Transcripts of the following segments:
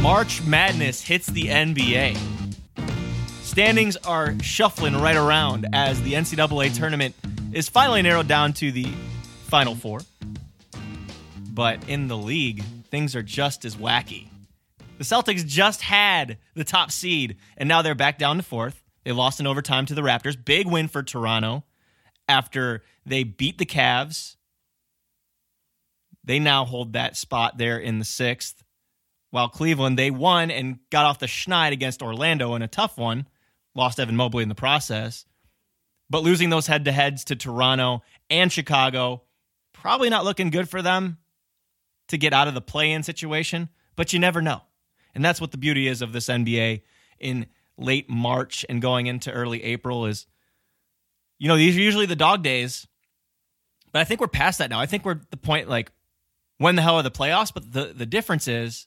March Madness hits the NBA. Standings are shuffling right around as the NCAA tournament is finally narrowed down to the Final Four. But in the league, things are just as wacky. The Celtics just had the top seed, and now they're back down to fourth. They lost in overtime to the Raptors. Big win for Toronto after they beat the Cavs. They now hold that spot there in the sixth. While Cleveland, they won and got off the schneid against Orlando in a tough one. Lost Evan Mobley in the process. But losing those head-to-heads to Toronto and Chicago, probably not looking good for them to get out of the play-in situation. But you never know. And that's what the beauty is of this NBA in late March and going into early April is, you know, these are usually the dog days. But I think we're past that now. I think we're at the point, like, when the hell are the playoffs? But the difference is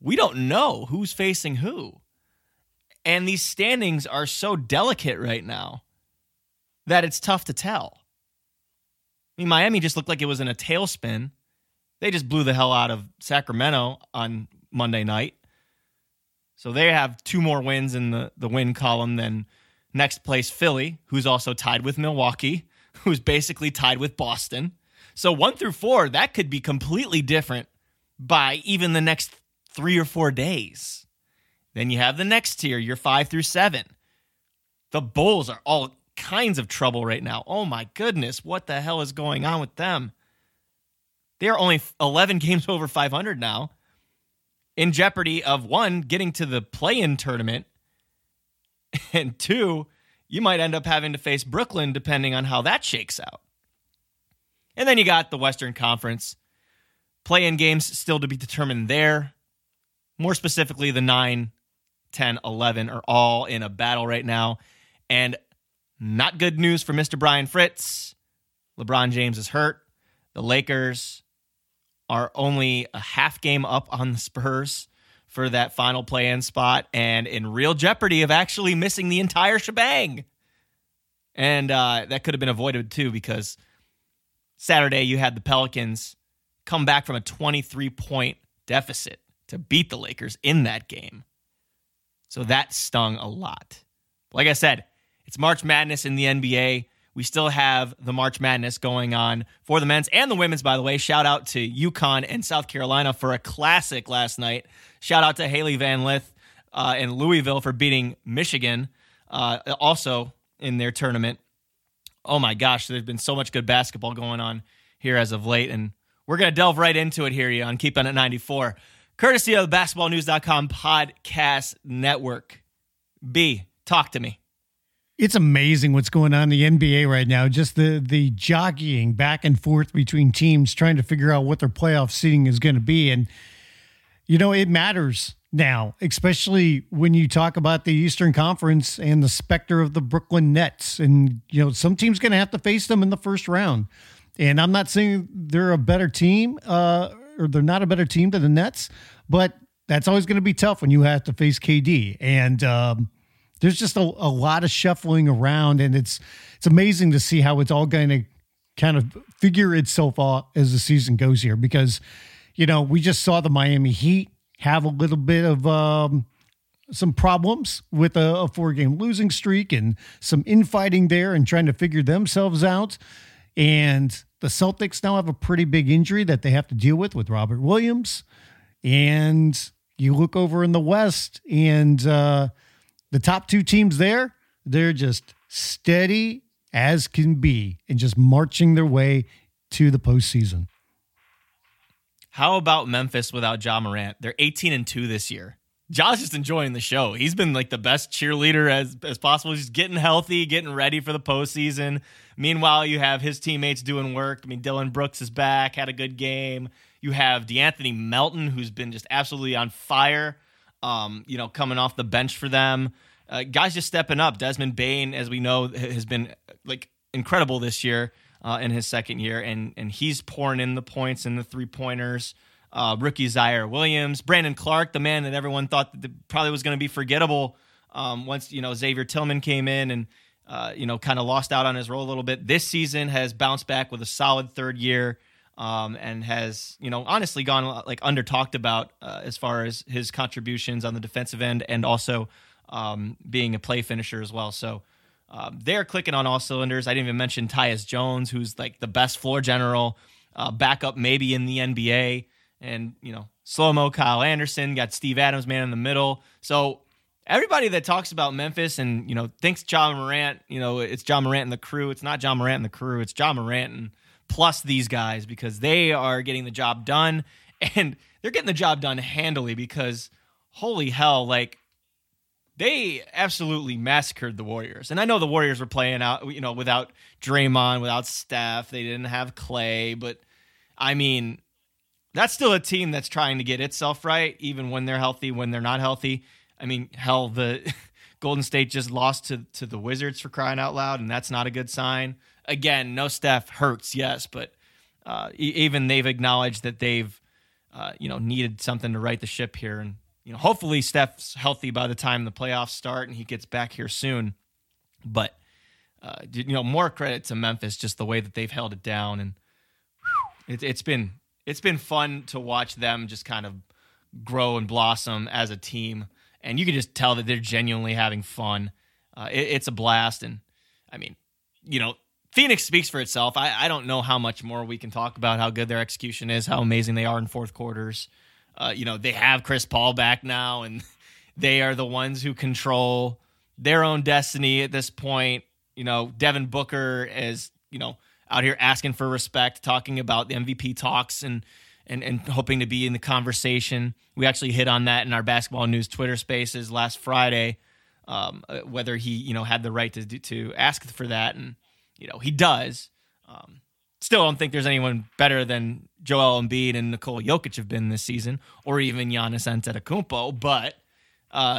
we don't know who's facing who. And these standings are so delicate right now that it's tough to tell. I mean, Miami just looked like it was in a tailspin. They just blew the hell out of Sacramento on Monday night. So they have two more wins in the win column than next place Philly, who's also tied with Milwaukee, who's basically tied with Boston. So 1 through 4, that could be completely different by even the next 3 or 4 days. Then you have the next tier, your 5 through 7. The Bulls are all kinds of trouble right now. Oh my goodness, what the hell is going on with them? They are only 11 games over 500 now, in jeopardy of, 1, getting to the play-in tournament, and 2, you might end up having to face Brooklyn depending on how that shakes out. And then you got the Western Conference. Play-in games still to be determined there. More specifically, the 9, 10, 11 are all in a battle right now. And not good news for Mr. Brian Fritz. LeBron James is hurt. The Lakers are only a half game up on the Spurs for that final play-in spot and in real jeopardy of actually missing the entire shebang. And that could have been avoided too, because Saturday you had the Pelicans come back from a 23-point deficit to beat the Lakers in that game. So that stung a lot. Like I said, it's March Madness in the NBA. We still have the March Madness going on for the men's and the women's, by the way. Shout out to UConn and South Carolina for a classic last night. Shout out to Haley Van Lith and Louisville for beating Michigan also in their tournament. Oh my gosh, there's been so much good basketball going on here as of late, and we're going to delve right into it here on Keep On It 94, courtesy of the BasketballNews.com podcast network. B, talk to me. It's amazing what's going on in the NBA right now. Just the jockeying back and forth between teams trying to figure out what their playoff seeding is going to be. And, you know, it matters now, especially when you talk about the Eastern Conference and the specter of the Brooklyn Nets. And, you know, some team's going to have to face them in the first round. And I'm not saying they're a better team or they're not a better team than the Nets, but that's always going to be tough when you have to face KD. And, there's just a lot of shuffling around, and it's amazing to see how it's all going to kind of figure itself out as the season goes here, because, you know, we just saw the Miami Heat have a little bit of some problems with a 4-game losing streak and some infighting there and trying to figure themselves out. And the Celtics now have a pretty big injury that they have to deal with Robert Williams. And you look over in the West, and the top two teams there, they're just steady as can be and just marching their way to the postseason. How about Memphis without Ja Morant? They're 18-2 this year. Josh is enjoying the show. He's been like the best cheerleader as possible. He's getting healthy, getting ready for the postseason. Meanwhile, you have his teammates doing work. I mean, Dylan Brooks is back, had a good game. You have DeAnthony Melton, who's been just absolutely on fire, coming off the bench for them. Guys just stepping up. Desmond Bain, as we know, has been like incredible this year in his second year, and he's pouring in the points and the three-pointers. Rookie Zaire Williams, Brandon Clark, the man that everyone thought that probably was going to be forgettable once, Xavier Tillman came in and, kind of lost out on his role a little bit. This season has bounced back with a solid third year and has, honestly gone like under talked about as far as his contributions on the defensive end and also being a play finisher as well. So they're clicking on all cylinders. I didn't even mention Tyus Jones, who's like the best floor general backup maybe in the NBA. And, slow-mo Kyle Anderson, got Steve Adams, man in the middle. So everybody that talks about Memphis and, thinks Ja Morant, it's Ja Morant and the crew. It's not Ja Morant and the crew. It's Ja Morant and plus these guys because they are getting the job done. And they're getting the job done handily because, holy hell, like, they absolutely massacred the Warriors. And I know the Warriors were playing out, without Draymond, without Steph. They didn't have Clay. But, I mean, that's still a team that's trying to get itself right, even when they're healthy, when they're not healthy. I mean, hell, the Golden State just lost to the Wizards for crying out loud, and that's not a good sign. Again, no Steph hurts, yes, but even they've acknowledged that they've, needed something to right the ship here. And, hopefully Steph's healthy by the time the playoffs start and he gets back here soon. But, more credit to Memphis, just the way that they've held it down. And it's been fun to watch them just kind of grow and blossom as a team. And you can just tell that they're genuinely having fun. It's a blast. And, I mean, Phoenix speaks for itself. I don't know how much more we can talk about how good their execution is, how amazing they are in fourth quarters. They have Chris Paul back now, and they are the ones who control their own destiny at this point. Devin Booker is, out here asking for respect, talking about the MVP talks and hoping to be in the conversation. We actually hit on that in our Basketball News Twitter spaces last Friday, whether he, had the right to ask for that. And, he does. Still don't think there's anyone better than Joel Embiid and Nikola Jokic have been this season, or even Giannis Antetokounmpo, but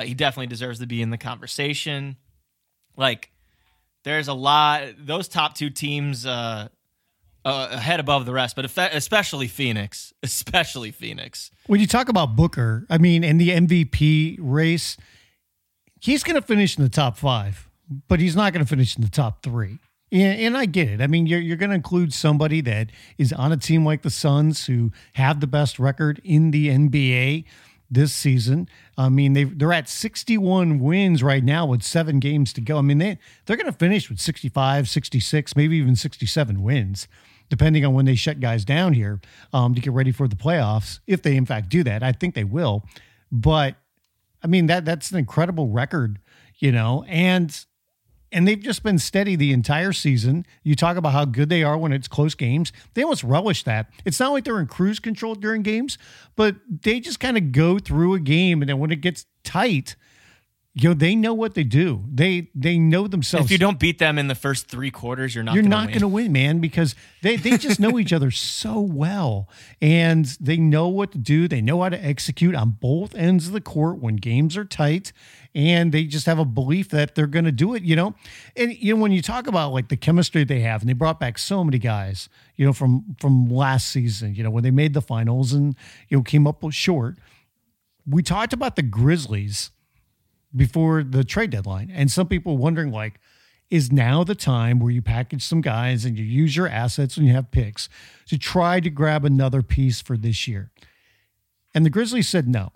he definitely deserves to be in the conversation. Like, there's a lot, those top two teams ahead above the rest, but especially Phoenix. When you talk about Booker, I mean, in the MVP race, he's going to finish in the top five, but he's not going to finish in the top three. And I get it. I mean, you're going to include somebody that is on a team like the Suns who have the best record in the NBA this season. I mean, they're at 61 wins right now with 7 games to go. I mean, they're going to finish with 65, 66, maybe even 67 wins, depending on when they shut guys down here to get ready for the playoffs, if they in fact do that. I think they will. But, I mean, that's an incredible record, and they've just been steady the entire season. You talk about how good they are when it's close games. They almost relish that. It's not like they're in cruise control during games, but they just kind of go through a game, and then when it gets tight, they know what they do. They know themselves. If you don't beat them in the first 3 quarters, you're not going to win, man, because they just know each other so well, and they know what to do. They know how to execute on both ends of the court when games are tight, and they just have a belief that they're going to do it, And, when you talk about, like, the chemistry they have, and they brought back so many guys, from last season, when they made the finals and, came up short. We talked about the Grizzlies before the trade deadline. And some people wondering, like, is now the time where you package some guys and you use your assets and you have picks to try to grab another piece for this year? And the Grizzlies said no,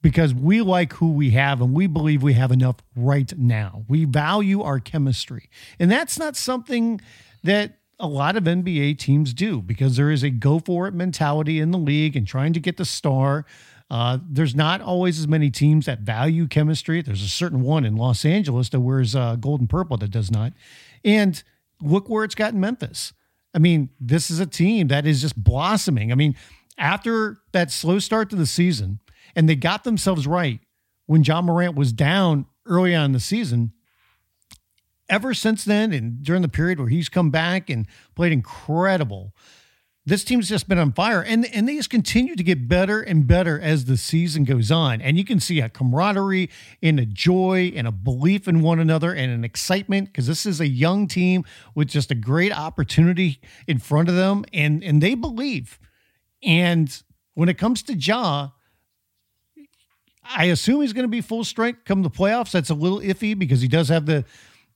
because we like who we have and we believe we have enough right now. We value our chemistry. And that's not something that a lot of NBA teams do, because there is a go-for-it mentality in the league and trying to get the star. There's not always as many teams that value chemistry. There's a certain one in Los Angeles that wears gold and purple that does not. And look where it's gotten Memphis. I mean, this is a team that is just blossoming. I mean, after that slow start to the season, and they got themselves right when Ja Morant was down early on in the season, ever since then, and during the period where he's come back and played incredible, this team's just been on fire, and they just continue to get better and better as the season goes on. And you can see a camaraderie and a joy and a belief in one another and an excitement, because this is a young team with just a great opportunity in front of them, and they believe. And when it comes to Ja, I assume he's going to be full strength come the playoffs. That's a little iffy because he does have the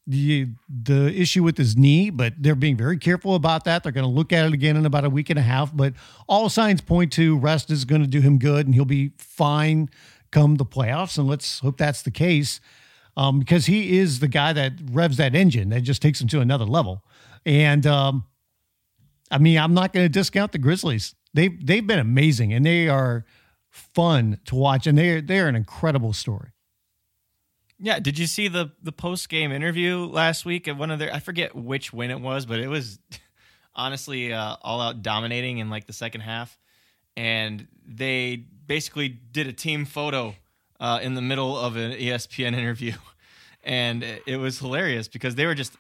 issue with his knee, but they're being very careful about that. They're going to look at it again in about a week and a half, but all signs point to rest is going to do him good and he'll be fine come the playoffs. And let's hope that's the case, because he is the guy that revs that engine that just takes him to another level. And I mean, I'm not going to discount the Grizzlies. They've been amazing, and they are fun to watch, and they're an incredible story. Yeah, did you see the post-game interview last week at one of their, I forget which win it was, but it was honestly all-out dominating in like the second half, and they basically did a team photo in the middle of an ESPN interview, and it was hilarious because they were just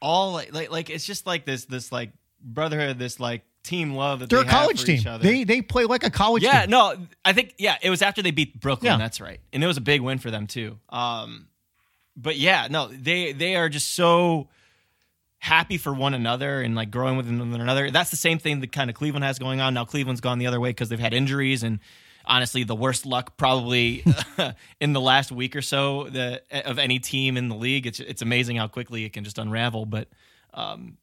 all like it's just like this like brotherhood, this like team love that they're a college team. They play like a college team. Yeah, no, I think it was after they beat Brooklyn. Yeah. That's right, and it was a big win for them too. But yeah, no, they are just so happy for one another and like growing with one another. That's the same thing that kind of Cleveland has going on now. Cleveland's gone the other way because they've had injuries and honestly the worst luck probably in the last week or so of any team in the league. It's amazing how quickly it can just unravel. But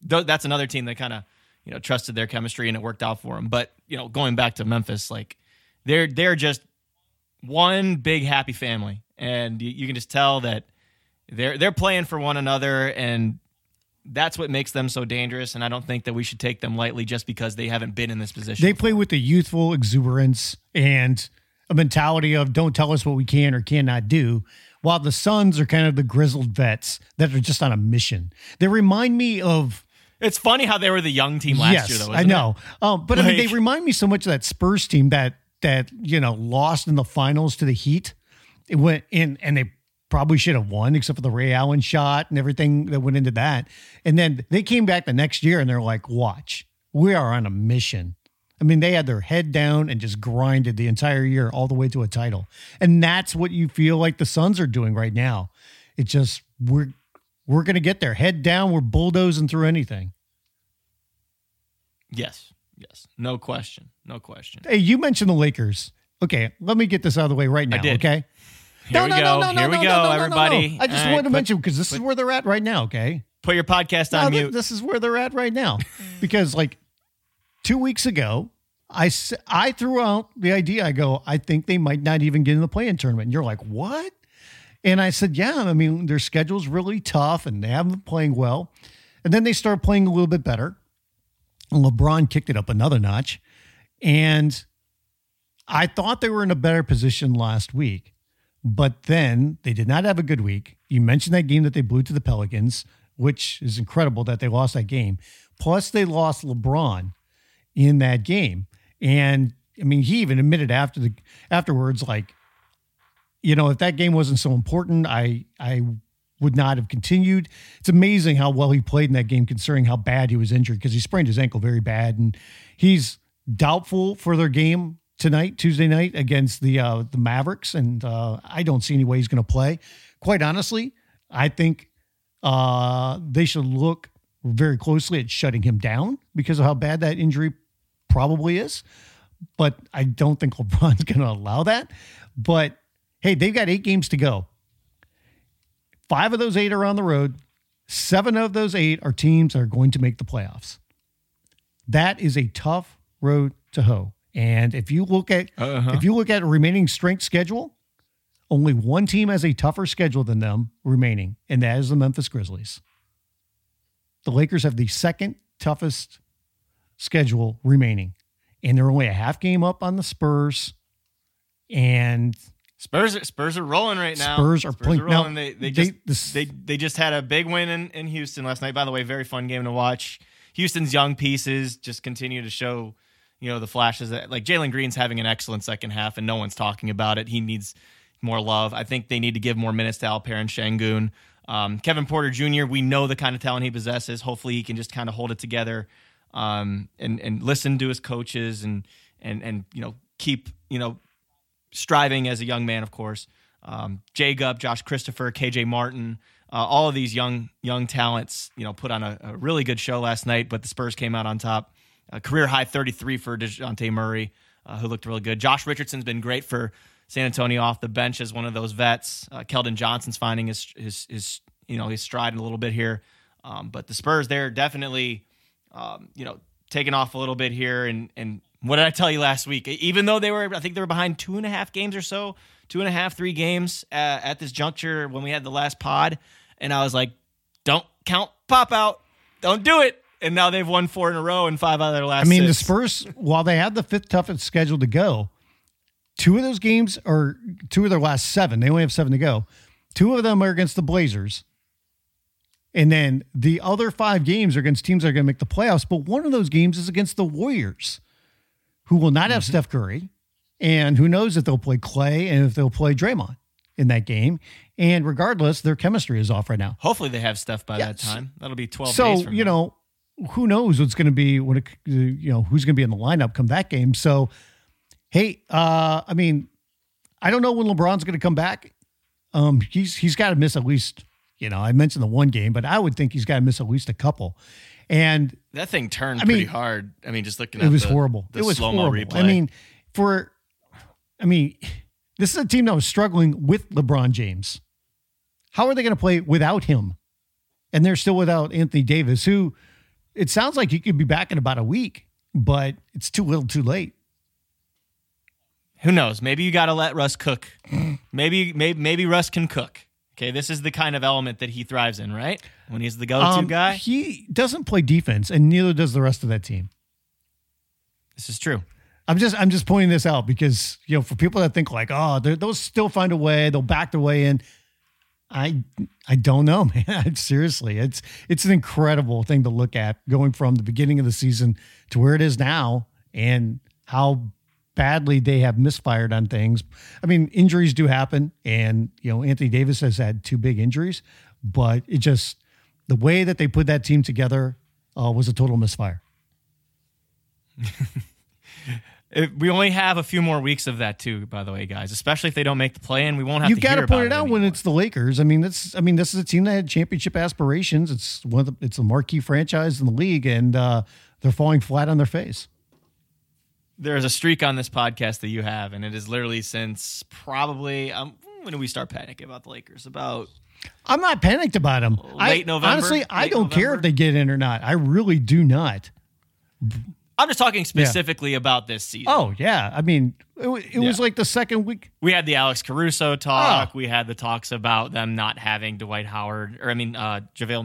that's another team that kind of, you know, trusted their chemistry and it worked out for them. But, you know, going back to Memphis, like they're just one big happy family, and you can just tell that they're playing for one another, and that's what makes them so dangerous. And I don't think that we should take them lightly just because they haven't been in this position. They play with a youthful exuberance and a mentality of don't tell us what we can or cannot do, while the Suns are kind of the grizzled vets that are just on a mission. They remind me of, it's funny how they were the young team last year, though. Yes, I know. But like, I mean, they remind me so much of that Spurs team that you know lost in the finals to the Heat. It went in, and they probably should have won, except for the Ray Allen shot and everything that went into that. And then they came back the next year, and they're like, "Watch, we are on a mission." I mean, they had their head down and just grinded the entire year all the way to a title, and that's what you feel like the Suns are doing right now. It's just We're going to get there. Head down. We're bulldozing through anything. Yes. No question. Hey, you mentioned the Lakers. Okay, let me get this out of the way right now. I did. Okay? Here we go, everybody. I just wanted to mention, because this is where they're at right now, okay? Put your podcast on mute. This is where they're at right now. Because, like, 2 weeks ago, I threw out the idea. I go, I think they might not even get in the play-in tournament. And you're like, what? And I said, yeah, I mean, their schedule's really tough and they haven't been playing well. And then they started playing a little bit better. And LeBron kicked it up another notch. And I thought they were in a better position last week, but then they did not have a good week. You mentioned that game that they blew to the Pelicans, which is incredible that they lost that game. Plus, they lost LeBron in that game. And I mean, he even admitted afterwards, like, you know, if that game wasn't so important, I would not have continued. It's amazing how well he played in that game, considering how bad he was injured, because he sprained his ankle very bad, and he's doubtful for their game tonight, Tuesday night, against the Mavericks, and I don't see any way he's going to play. Quite honestly, I think they should look very closely at shutting him down because of how bad that injury probably is, but I don't think LeBron's going to allow that. But hey, they've got 8 games to go. 5 of those 8 are on the road. 7 of those 8 are teams that are going to make the playoffs. That is a tough road to hoe. And if you look at a remaining strength schedule, only one team has a tougher schedule than them remaining, and that is the Memphis Grizzlies. The Lakers have the second toughest schedule remaining, and they're only a half game up on the Spurs. And Spurs are rolling right now. Spurs are rolling. Now, they just had a big win in Houston last night. By the way, very fun game to watch. Houston's young pieces just continue to show, you know, the flashes that, like, Jalen Green's having an excellent second half, and no one's talking about it. He needs more love. I think they need to give more minutes to Alperen Şengün. Kevin Porter Jr., we know the kind of talent he possesses. Hopefully he can just kind of hold it together and listen to his coaches and you know, keep, you know, striving as a young man, of course. Jay Gubb, Josh Christopher, KJ Martin, all of these young talents, you know, put on a really good show last night, but the Spurs came out on top. A career high 33 for DeJounte Murray, who looked really good. Josh Richardson's been great for San Antonio off the bench as one of those vets. Keldon Johnson's finding his you know, his stride a little bit here. But the Spurs, they're definitely you know, taking off a little bit here. And what did I tell you last week? Even though they were, I think they were behind 2.5 games or so, 3 games at this juncture when we had the last pod, and I was like, don't count Pop out, don't do it. And now they've won 4 in a row and 5 out of their last. I mean, 6. The Spurs, while they have the 5th toughest schedule to go, 2 of those games are 2 of their last 7. They only have 7 to go. 2 of them are against the Blazers. And then the other 5 games are against teams that are going to make the playoffs. But one of those games is against the Warriors, who will not have Steph Curry. And who knows if they'll play Clay and if they'll play Draymond in that game. And regardless, their chemistry is off right now. Hopefully they have Steph by that time. That'll be 12 days from now. So, you know, who knows what's going to be, when it, you know, who's going to be in the lineup come that game. So, hey, I mean, I don't know when LeBron's going to come back. He's got to miss at least, you know, I mentioned the one game, but I would think he's got to miss at least a couple. And that thing turned pretty hard. I mean, just looking at it, was horrible. It was slow-mo replay. I mean, this is a team that was struggling with LeBron James. How are they going to play without him? And they're still without Anthony Davis, who, it sounds like he could be back in about a week, but it's too little too late. Who knows? Maybe you got to let Russ cook. Maybe Russ can cook. Okay, this is the kind of element that he thrives in, right? When he's the go-to guy. He doesn't play defense, and neither does the rest of that team. This is true. I'm just pointing this out because, you know, for people that think like, oh, they'll still find a way, they'll back their way in. I don't know, man. Seriously, it's an incredible thing to look at, going from the beginning of the season to where it is now and how badly they have misfired on things. I mean, injuries do happen, and, you know, Anthony Davis has had 2 big injuries, but it just, the way that they put that team together was a total misfire. We only have a few more weeks of that too, by the way, guys. Especially if they don't make the play-in, we won't have. You've got to point it out anymore. When it's the Lakers. I mean, this is a team that had championship aspirations. It's it's a marquee franchise in the league, and they're falling flat on their face. There is a streak on this podcast that you have, and it is literally since probably when do we start panicking about the Lakers? I'm not panicked about them. Late November. Honestly, I don't care if they get in or not. I really do not. I'm just talking specifically about this season. Oh, yeah. I mean, it was like the second week. We had the Alex Caruso talk. Oh. We had the talks about them not having Dwight Howard, or JaVale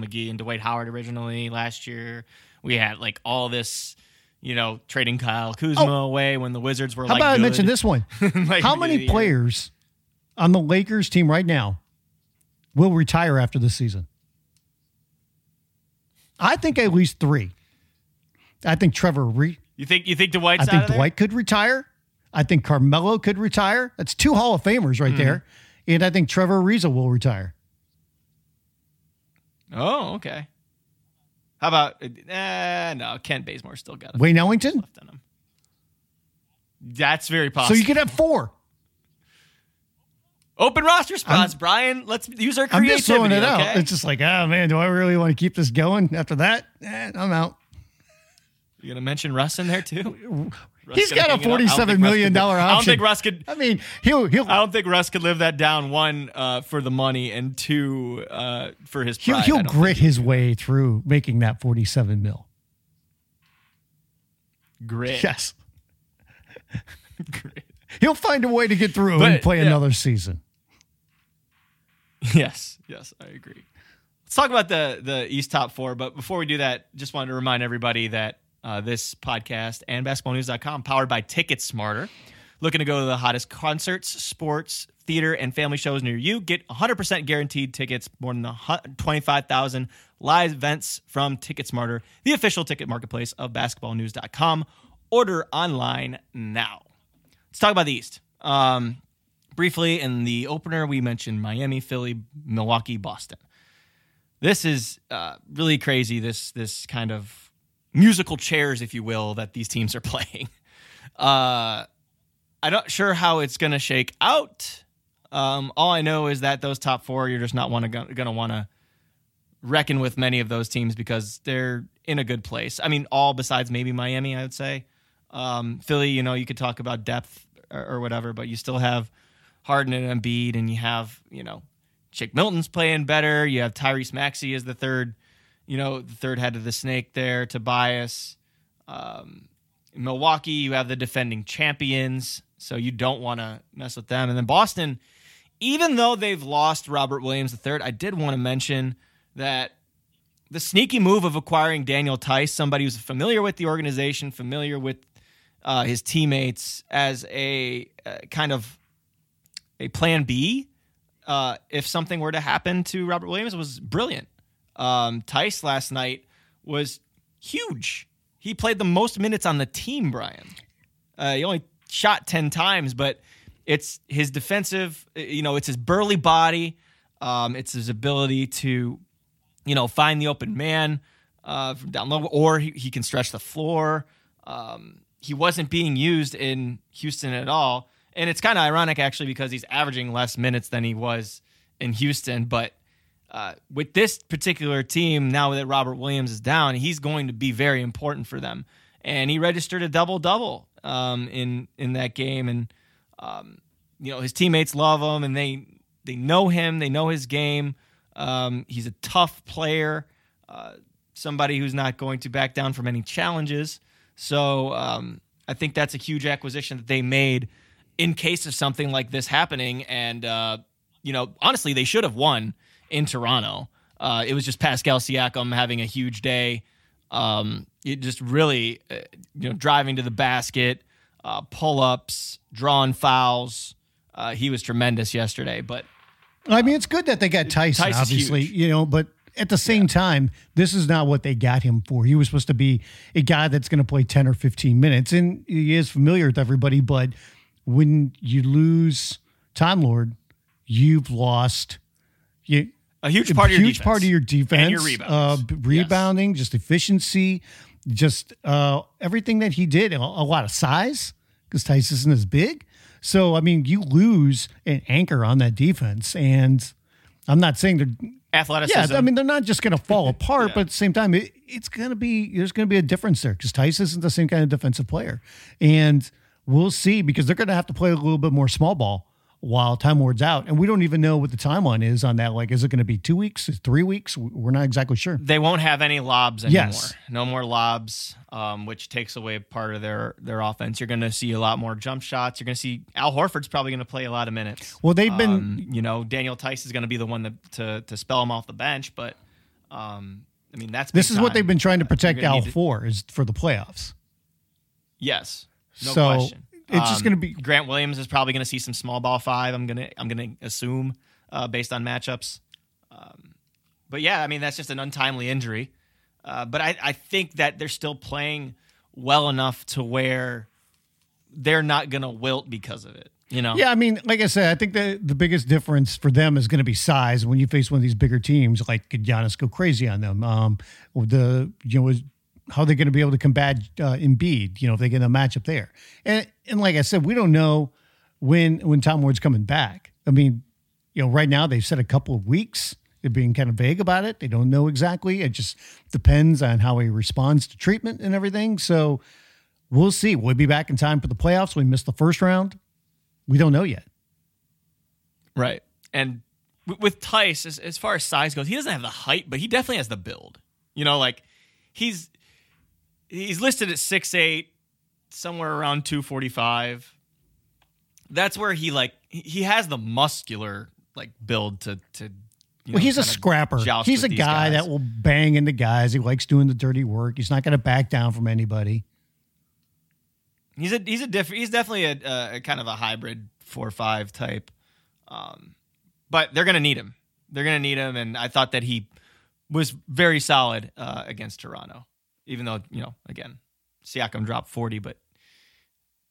McGee and Dwight Howard originally last year. We had like all this, you know, trading Kyle Kuzma away when the Wizards were like, how about I mention this one? Like, how many players on the Lakers team right now will retire after this season? I think at least 3. I think Trevor. You think Dwight's out of there? I think Dwight could retire. I think Carmelo could retire. That's 2 Hall of Famers right there, and I think Trevor Ariza will retire. Oh, okay. How about no? Kent Bazemore still got him. Wayne Ellington left on him. That's very possible. So you could have 4 open roster spots, Brian. Let's use our creativity. I'm just throwing it out. It's just like, oh man, do I really want to keep this going after that? I'm out. You're going to mention Russ in there too? He's got a $47 million option. I don't think Russ could. I mean, he'll. I don't think Russ could live that down. 1, for the money, and 2, for his pride. He'll grit his way through making that $47 million. Grit. Yes. Grit. He'll find a way to get through and play another season. Yes, I agree. Let's talk about the East top four. But before we do that, just wanted to remind everybody that this podcast and basketballnews.com powered by Ticket Smarter. Looking to go to the hottest concerts, sports, theater, and family shows near you? Get 100% guaranteed tickets, more than 25,000 live events from Ticket Smarter, the official ticket marketplace of basketballnews.com. Order online now. Let's talk about the East. Briefly, in the opener, we mentioned Miami, Philly, Milwaukee, Boston. This is really crazy, this kind of musical chairs, if you will, that these teams are playing. I'm not sure how it's going to shake out. All I know is that those top four, you're just not going to want to reckon with many of those teams because they're in a good place. I mean, all besides maybe Miami, I would say. Philly, you know, you could talk about depth or whatever, but you still have Harden and Embiid, and you have, you know, Shake Milton's playing better. You have Tyrese Maxey as the third head of the snake there, Tobias. Milwaukee, you have the defending champions. So you don't want to mess with them. And then Boston, even though they've lost Robert Williams III, I did want to mention that the sneaky move of acquiring Daniel Tice, somebody who's familiar with the organization, familiar with his teammates, as a kind of a plan B, if something were to happen to Robert Williams, was brilliant. Tice last night was huge. He played the most minutes on the team, Brian. He only shot 10 times, but it's his defensive, you know, it's his burly body. It's his ability to, you know, find the open man from down low, or he can stretch the floor. He wasn't being used in Houston at all. And it's kind of ironic, actually, because he's averaging less minutes than he was in Houston. But with this particular team, now that Robert Williams is down, he's going to be very important for them. And he registered a double-double in that game, and you know, his teammates love him, and they know him, they know his game. He's a tough player, somebody who's not going to back down from any challenges. So I think that's a huge acquisition that they made in case of something like this happening. And you know, honestly, they should have won in Toronto. It was just Pascal Siakam having a huge day. It just really, you know, driving to the basket, pull-ups, drawing fouls. He was tremendous yesterday. But I mean, it's good that they got Tyson, obviously, you know, but at the same time, this is not what they got him for. He was supposed to be a guy that's going to play 10 or 15 minutes, and he is familiar with everybody. But when you lose Tom Lord, you've lost a huge part of your defense, and your rebounds. Rebounding, yes. Just efficiency, just everything that he did, a lot of size because Tice isn't as big. So, I mean, you lose an anchor on that defense, and I'm not saying they're athleticism. Yeah, I mean, they're not just going to fall apart, but at the same time, it's going to be, there's going to be a difference there because Tice isn't the same kind of defensive player. And we'll see, because they're going to have to play a little bit more small ball while Time Lord's out. And we don't even know what the timeline is on that. Like, is it going to be 2 weeks, 3 weeks? We're not exactly sure. They won't have any lobs anymore. Yes. No more lobs, which takes away part of their offense. You're going to see a lot more jump shots. You're going to see Al Horford's probably going to play a lot of minutes. Well, they've been... you know, Daniel Tice is going to be the one to spell him off the bench, but, I mean, that's... This is what they've been trying to protect Al for, is for the playoffs. Yes. No question. It's just going to be Grant Williams is probably going to see some small ball five. I'm going to assume based on matchups. But yeah, I mean, that's just an untimely injury. But I think that they're still playing well enough to where they're not going to wilt because of it. You know? Yeah. I mean, like I said, I think the biggest difference for them is going to be size. When you face one of these bigger teams, like, could Giannis go crazy on them? How are they going to be able to combat Embiid, you know, if they get a matchup there? And like I said, we don't know when Tom Ward's coming back. I mean, you know, right now they've said a couple of weeks. They're being kind of vague about it. They don't know exactly. It just depends on how he responds to treatment and everything. So we'll see. We'll be back in time for the playoffs. We missed the first round. We don't know yet. Right. And with Tice, as far as size goes, he doesn't have the height, but he definitely has the build. You know, like, He's listed at 6'8", somewhere around 245. That's where he has the muscular, like, build to Well, he's a scrapper. He's a guy that will bang into guys. He likes doing the dirty work. He's not going to back down from anybody. He's definitely a kind of a hybrid 4-5 type. But they're going to need him. They're going to need him, and I thought that he was very solid against Toronto, even though, you know, again, Siakam dropped 40, but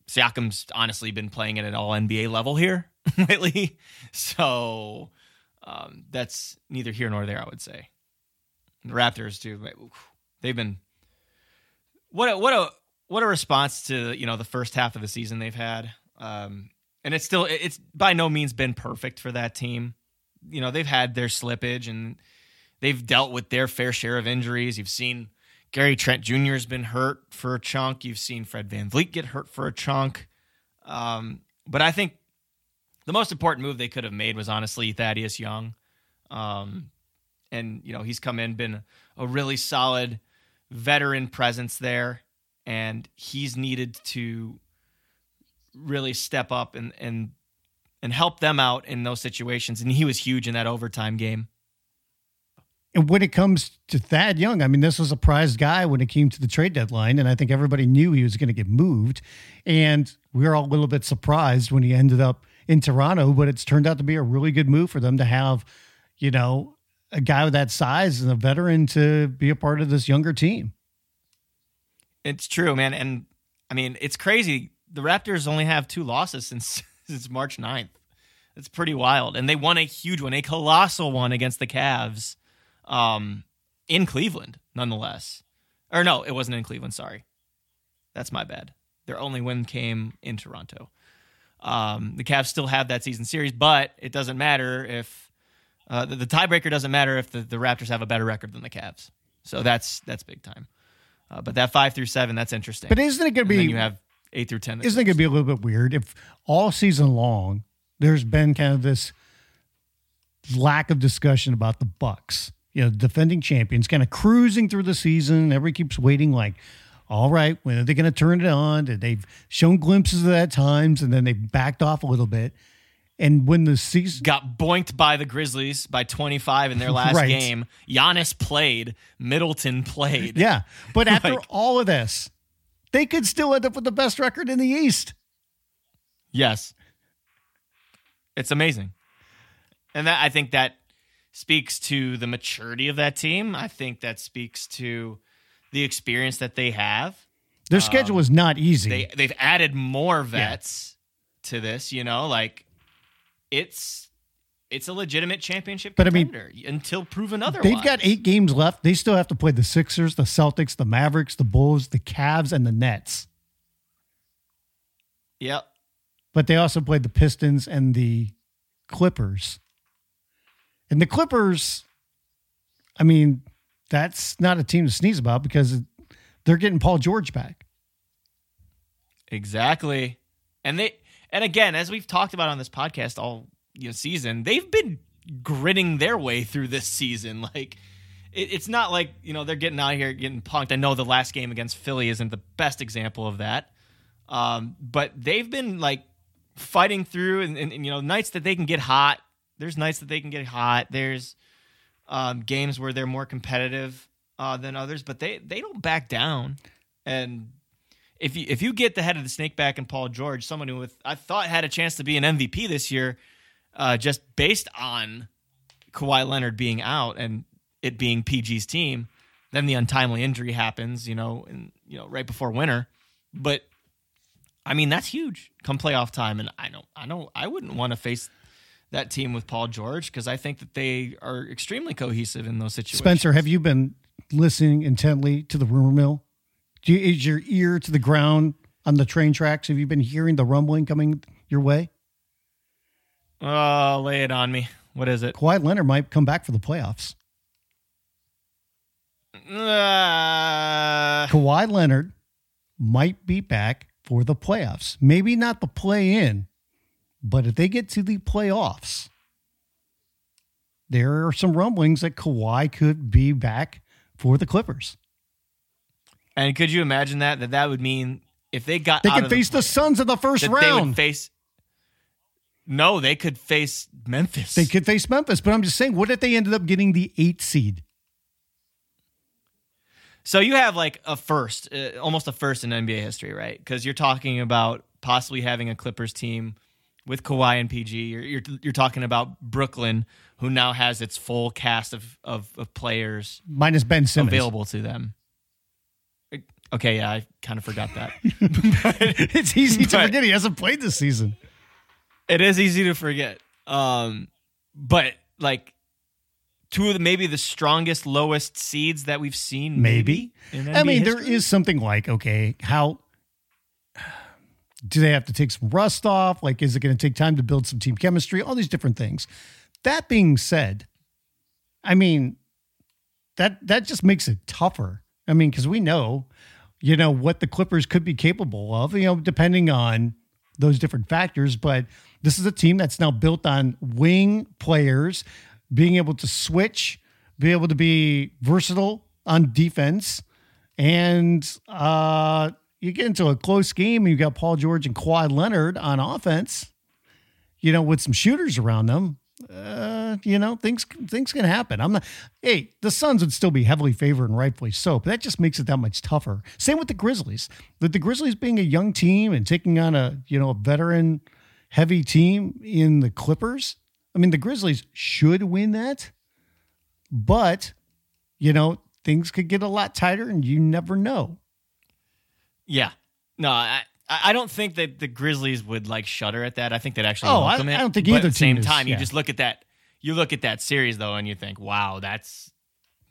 Siakam's honestly been playing at an all-NBA level here lately, so that's neither here nor there, I would say. And the Raptors, too, they've been what a response to, you know, the first half of the season they've had, and it's by no means been perfect for that team. You know, they've had their slippage and they've dealt with their fair share of injuries. You've seen Gary Trent Jr. has been hurt for a chunk. You've seen Fred VanVleet get hurt for a chunk. But I think the most important move they could have made was honestly Thaddeus Young. And, you know, he's come in, been a really solid veteran presence there. And he's needed to really step up and help them out in those situations. And he was huge in that overtime game. And when it comes to Thad Young, I mean, this was a prized guy when it came to the trade deadline, and I think everybody knew he was going to get moved. And we were all a little bit surprised when he ended up in Toronto, but it's turned out to be a really good move for them to have, you know, a guy with that size and a veteran to be a part of this younger team. It's true, man. And, I mean, it's crazy. The Raptors only have 2 losses since March 9th. It's pretty wild. And they won a huge one, a colossal one against the Cavs in Cleveland, nonetheless. Or no, it wasn't in Cleveland. Sorry. That's my bad. Their only win came in Toronto. The Cavs still have that season series, but it doesn't matter if the tiebreaker doesn't matter if the Raptors have a better record than the Cavs. So that's big time. But that 5 through 7, that's interesting. But isn't it going to be... you have 8 through 10. Isn't it going to be a little bit weird if all season long there's been kind of this lack of discussion about the Bucks, you know, defending champions, kind of cruising through the season. Everybody keeps waiting, like, all right, when are they going to turn it on? And they've shown glimpses of that at times, and then they backed off a little bit. And when the season got boinked by the Grizzlies by 25 in their last right. game, Giannis played, Middleton played. Yeah, but after all of this, they could still end up with the best record in the East. Yes. It's amazing. And that, I think that speaks to the maturity of that team. I think that speaks to the experience that they have. Their schedule is not easy. They've added more vets to this, you know, like it's a legitimate championship contender, I mean, until proven otherwise. They've got 8 games left. They still have to play the Sixers, the Celtics, the Mavericks, the Bulls, the Cavs, and the Nets. Yep. But they also played the Pistons and the Clippers. And the Clippers, I mean, that's not a team to sneeze about because they're getting Paul George back. Exactly. And again, as we've talked about on this podcast all season, they've been gritting their way through this season. Like, it's not like, you know, they're getting out here getting punked. I know the last game against Philly isn't the best example of that, but they've been like fighting through, and you know, nights that they can get hot. There's nights that they can get hot. There's games where they're more competitive than others, but they don't back down. And if you get the head of the snake back in Paul George, someone who I thought had a chance to be an MVP this year. Just based on Kawhi Leonard being out and it being PG's team, then the untimely injury happens, right before winter. But I mean, that's huge come playoff time, and I know I wouldn't want to face that team with Paul George because I think that they are extremely cohesive in those situations. Spencer, have you been listening intently to the rumor mill? Is your ear to the ground on the train tracks? Have you been hearing the rumbling coming your way? Oh, lay it on me. What is it? Kawhi Leonard might come back for the playoffs. Kawhi Leonard might be back for the playoffs. Maybe not the play-in, but if they get to the playoffs, there are some rumblings that Kawhi could be back for the Clippers. And could you imagine that would mean if they got out of the Suns in the first round? They would face... No, they could face Memphis. They could face Memphis, but I'm just saying, what if they ended up getting the 8th seed? So you have like a first, almost a first in NBA history, right? Because you're talking about possibly having a Clippers team with Kawhi and PG. You're talking about Brooklyn, who now has its full cast of players. Minus Ben Simmons. Available to them. Okay, yeah, I kind of forgot that. It's easy to forget. He hasn't played this season. It is easy to forget. But like two of the, maybe the strongest, lowest seeds that we've seen. Maybe. I mean, history. There is something like, okay, how do they have to take some rust off? Like, is it going to take time to build some team chemistry? All these different things. That being said, I mean, that just makes it tougher. I mean, because we know, you know, what the Clippers could be capable of, you know, depending on those different factors. But this is a team that's now built on wing players, being able to switch, be able to be versatile on defense. And you get into a close game, and you've got Paul George and Kawhi Leonard on offense, you know, with some shooters around them. You know, things can happen. Hey, the Suns would still be heavily favored and rightfully so, but that just makes it that much tougher. Same with the Grizzlies. With the Grizzlies being a young team and taking on a veteran heavy team in the Clippers. I mean, the Grizzlies should win that, but you know, things could get a lot tighter and you never know. Yeah, no, I don't think that the Grizzlies would like shudder at that. I think they'd actually welcome it. I don't think either team. At the same time, you just look at that. You look at that series though, and you think, "Wow, that's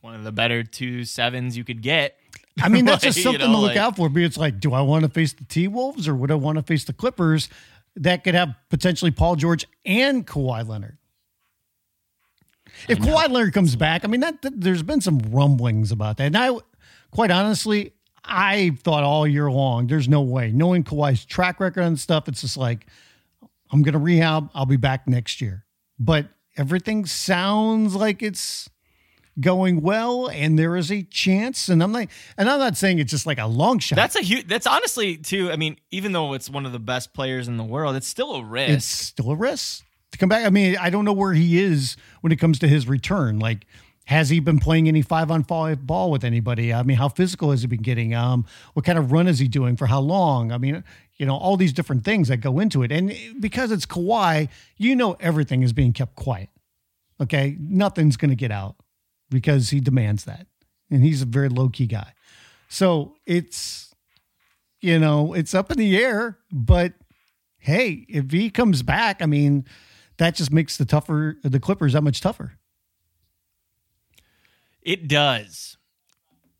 one of the better 2 7s you could get." I mean, that's just something to look out for. But it's like, do I want to face the T-Wolves or would I want to face the Clippers? That could have potentially Paul George and Kawhi Leonard. If Kawhi Leonard comes back, I mean, there's been some rumblings about that, and I, quite honestly, I thought all year long, there's no way. Knowing Kawhi's track record and stuff, it's just like, I'm going to rehab. I'll be back next year. But everything sounds like it's going well, and there is a chance. And I'm not saying it's just like a long shot. That's honestly too. I mean, even though it's one of the best players in the world, it's still a risk. It's still a risk to come back. I mean, I don't know where he is when it comes to his return. Like, has he been playing any 5-on-5 ball with anybody? I mean, how physical has he been getting? What kind of run is he doing for how long? I mean, you know, all these different things that go into it. And because it's Kawhi, you know, everything is being kept quiet. Okay. Nothing's going to get out because he demands that. And he's a very low key guy. So it's, you know, it's up in the air, but hey, if he comes back, I mean, that just makes the Clippers that much tougher. It does.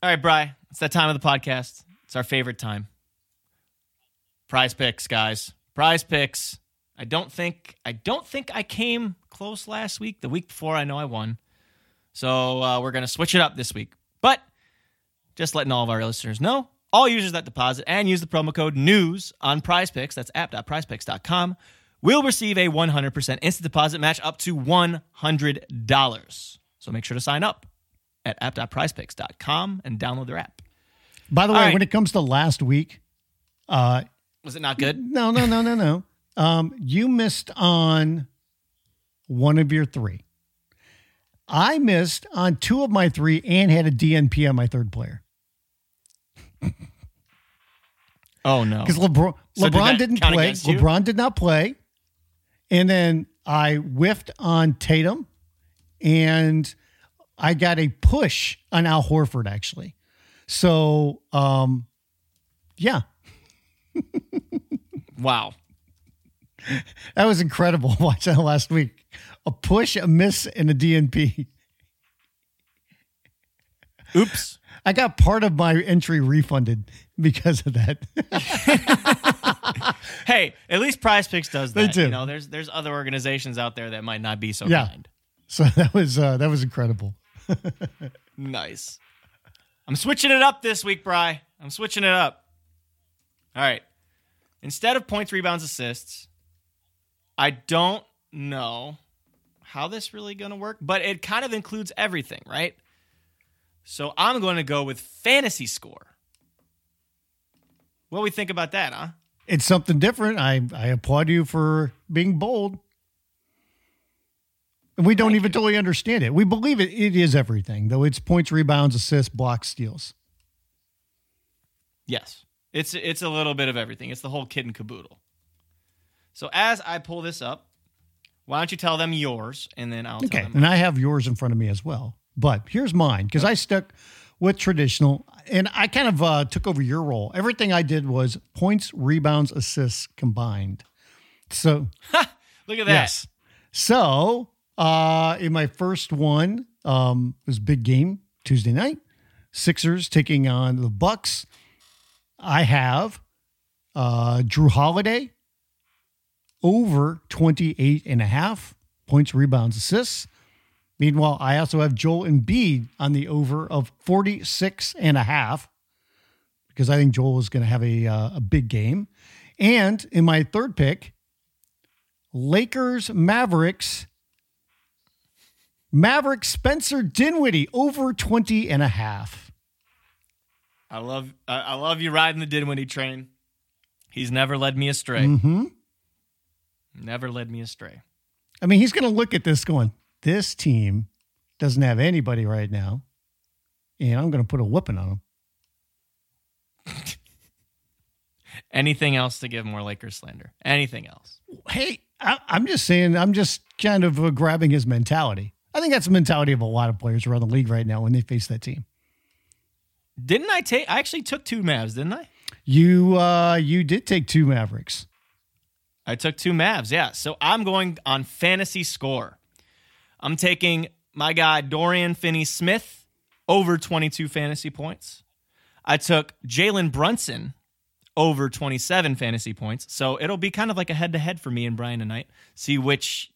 All right, Bri, it's that time of the podcast. It's our favorite time. Prize picks, guys. Prize picks. I don't think I came close last week. The week before, I know I won. So we're going to switch it up this week. But just letting all of our listeners know, all users that deposit and use the promo code NEWS on Prize Picks, that's app.prizepicks.com, will receive a 100% instant deposit match up to $100. So make sure to sign up at app.prizepicks.com and download their app. By the way, right. When it comes to last week... was it not good? No. You missed on one of your three. I missed on two of my three and had a DNP on my third player. Oh, no. Because LeBron didn't play. LeBron did not play. And then I whiffed on Tatum and... I got a push on Al Horford, actually. So, yeah. Wow. That was incredible watching that last week. A push, a miss, and a DNP. Oops. I got part of my entry refunded because of that. Hey, at least Prize Picks does that. They do. You know, there's other organizations out there that might not be so kind. So that was incredible. Nice. I'm switching it up this week, Bri. I'm switching it up. All right. Instead of points, rebounds, assists, I don't know how this really going to work, but it kind of includes everything, right? So I'm going to go with fantasy score. What do we think about that, huh? It's something different. I applaud you for being bold. We don't even totally understand it. We believe it is everything, though. It's points, rebounds, assists, blocks, steals. Yes. It's a little bit of everything. It's the whole kit and caboodle. So as I pull this up, why don't you tell them yours, and then I'll tell them mine. And I have yours in front of me as well. But here's mine, because I stuck with traditional, and I kind of took over your role. Everything I did was points, rebounds, assists combined. So look at that. Yes. So in my first one, it was a big game Tuesday night. Sixers taking on the Bucks. I have Drew Holiday over 28.5 points, rebounds, assists. Meanwhile, I also have Joel Embiid on the over of 46.5 because I think Joel is going to have a big game. And in my third pick, Lakers, Mavericks. Maverick Spencer Dinwiddie over 20.5. I love you riding the Dinwiddie train. He's never led me astray. Mm-hmm. Never led me astray. I mean, he's going to look at this going, this team doesn't have anybody right now, and I'm going to put a whooping on them. Anything else to give more Lakers slander? Anything else? Hey, I'm just saying, I'm just kind of grabbing his mentality. I think that's the mentality of a lot of players around the league right now when they face that team. Didn't I take? I actually took two Mavs, didn't I? You did take two Mavericks. I took two Mavs, yeah. So I'm going on fantasy score. I'm taking my guy Dorian Finney-Smith over 22 fantasy points. I took Jalen Brunson over 27 fantasy points. So it'll be kind of like a head-to-head for me and Brian tonight. See which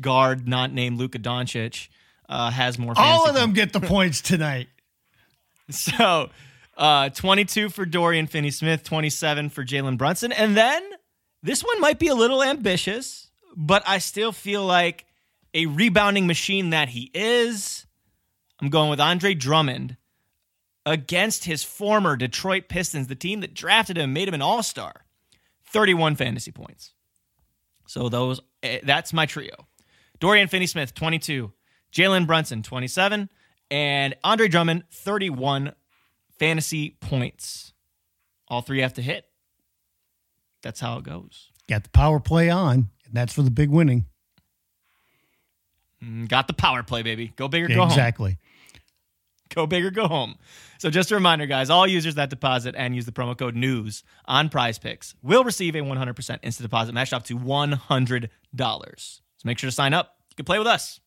guard not named Luka Doncic has more fantasy points. All of them get the points tonight. So 22 for Dorian Finney-Smith, 27 for Jalen Brunson. And then this one might be a little ambitious, but I still feel like a rebounding machine that he is. I'm going with Andre Drummond against his former Detroit Pistons, the team that drafted him, made him an all-star. 31 fantasy points. So that's my trio. Dorian Finney-Smith, 22. Jalen Brunson, 27. And Andre Drummond, 31 fantasy points. All three have to hit. That's how it goes. Got the power play on, and that's for the big winning. Got the power play, baby. Go big or go home. Exactly. Go big or go home. So just a reminder, guys, all users that deposit and use the promo code NEWS on PrizePicks will receive a 100% instant deposit match up to $100. So make sure to sign up. You can play with us.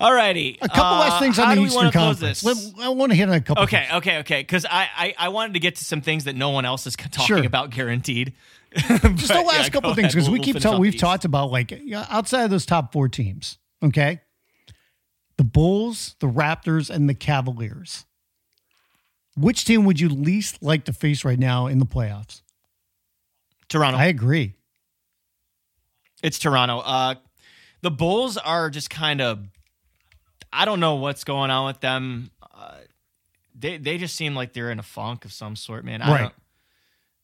All righty. A couple last things on the Eastern Conference. I want to hit on a couple things. Okay. Because I wanted to get to some things that no one else is talking about, guaranteed. Just the last couple things, because we've talked about, like, outside of those top four teams, okay? The Bulls, the Raptors, and the Cavaliers. Which team would you least like to face right now in the playoffs? Toronto. I agree. It's Toronto. The Bulls are just kind of... I don't know what's going on with them. They just seem like they're in a funk of some sort, man.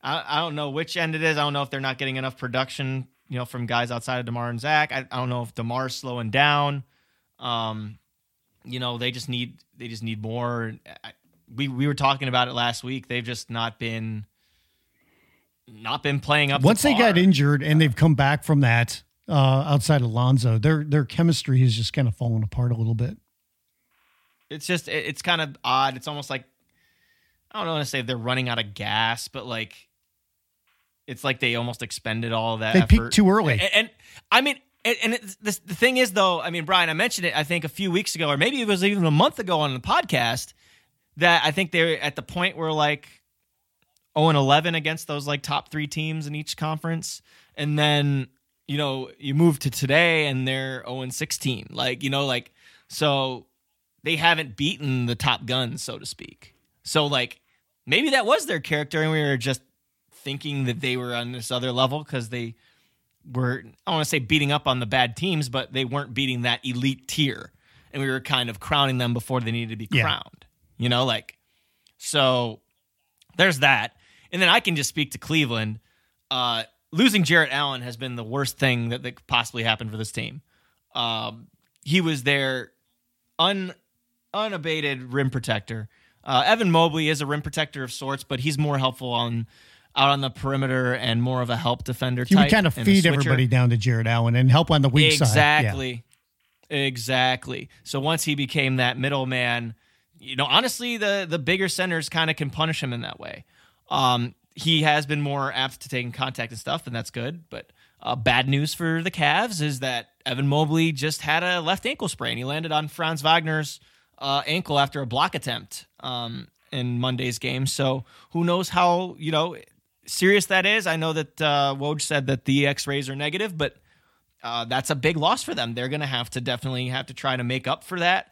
I don't know which end it is. I don't know if they're not getting enough production, from guys outside of DeMar and Zach. I don't know if DeMar's slowing down. They just need more. We were talking about it last week. They've just not been playing up. Once they got injured and they've come back from that. Outside Alonzo, their chemistry is just kind of falling apart a little bit. It's kind of odd. It's almost like, I don't want to say they're running out of gas, but like, it's like they almost expended all that. They peaked too early. And I mean, the thing is though, I mean, Brian, I mentioned it, I think a few weeks ago, or maybe it was even a month ago on the podcast, that I think they're at the point where like 0-11 against those like top three teams in each conference. And then, you move to today and they're 0-16. So they haven't beaten the top guns, so to speak. So like, maybe that was their character and we were just thinking that they were on this other level because they were, I don't want to say beating up on the bad teams, but they weren't beating that elite tier. And we were kind of crowning them before they needed to be crowned, so there's that. And then I can just speak to Cleveland. losing Jarrett Allen has been the worst thing that could possibly happen for this team. He was their unabated rim protector. Evan Mobley is a rim protector of sorts, but he's more helpful out on the perimeter and more of a help defender type. He would kind of feed everybody down to Jarrett Allen and help on the weak side. Exactly. So once he became that middleman, honestly, the bigger centers kind of can punish him in that way. He has been more apt to taking contact and stuff, and that's good. But bad news for the Cavs is that Evan Mobley just had a left ankle sprain. He landed on Franz Wagner's ankle after a block attempt in Monday's game. So who knows how serious that is. I know that Woj said that the X-rays are negative, but that's a big loss for them. They're going to definitely have to try to make up for that.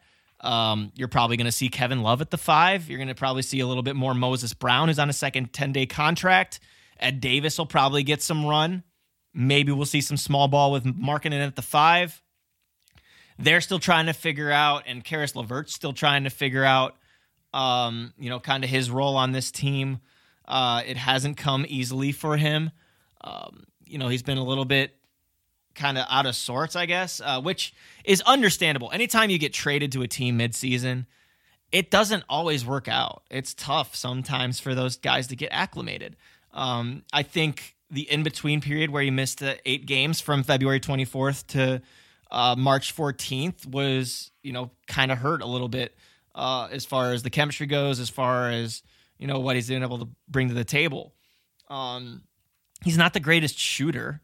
You're probably going to see Kevin Love at the 5. You're going to probably see a little bit more Moses Brown, who's on a second 10-day contract. Ed Davis will probably get some run. Maybe we'll see some small ball with Markkanen at the 5. They're still trying to figure out, and Karis LeVert's still trying to figure out, kind of his role on this team. It hasn't come easily for him. He's been a little bit kind of out of sorts, I guess, which is understandable. Anytime you get traded to a team midseason, it doesn't always work out. It's tough sometimes for those guys to get acclimated. I think the in-between period where you missed 8 games from February 24th to March 14th was, kind of hurt a little bit as far as the chemistry goes, as far as, what he's been able to bring to the table. He's not the greatest shooter.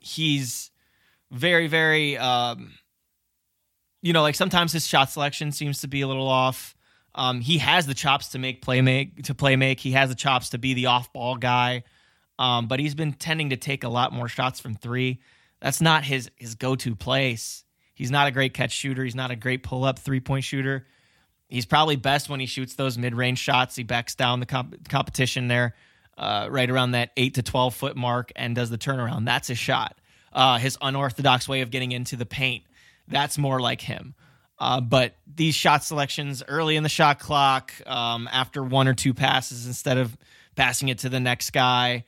He's very, very, sometimes his shot selection seems to be a little off. He has the chops to play make. He has the chops to be the off-ball guy. But he's been tending to take a lot more shots from 3. That's not his go-to place. He's not a great catch shooter. He's not a great pull-up three-point shooter. He's probably best when he shoots those mid-range shots. He backs down the competition there right around that 8 to 12-foot mark and does the turnaround. That's his shot. His unorthodox way of getting into the paint, that's more like him. But these shot selections early in the shot clock, after 1 or 2 passes instead of passing it to the next guy,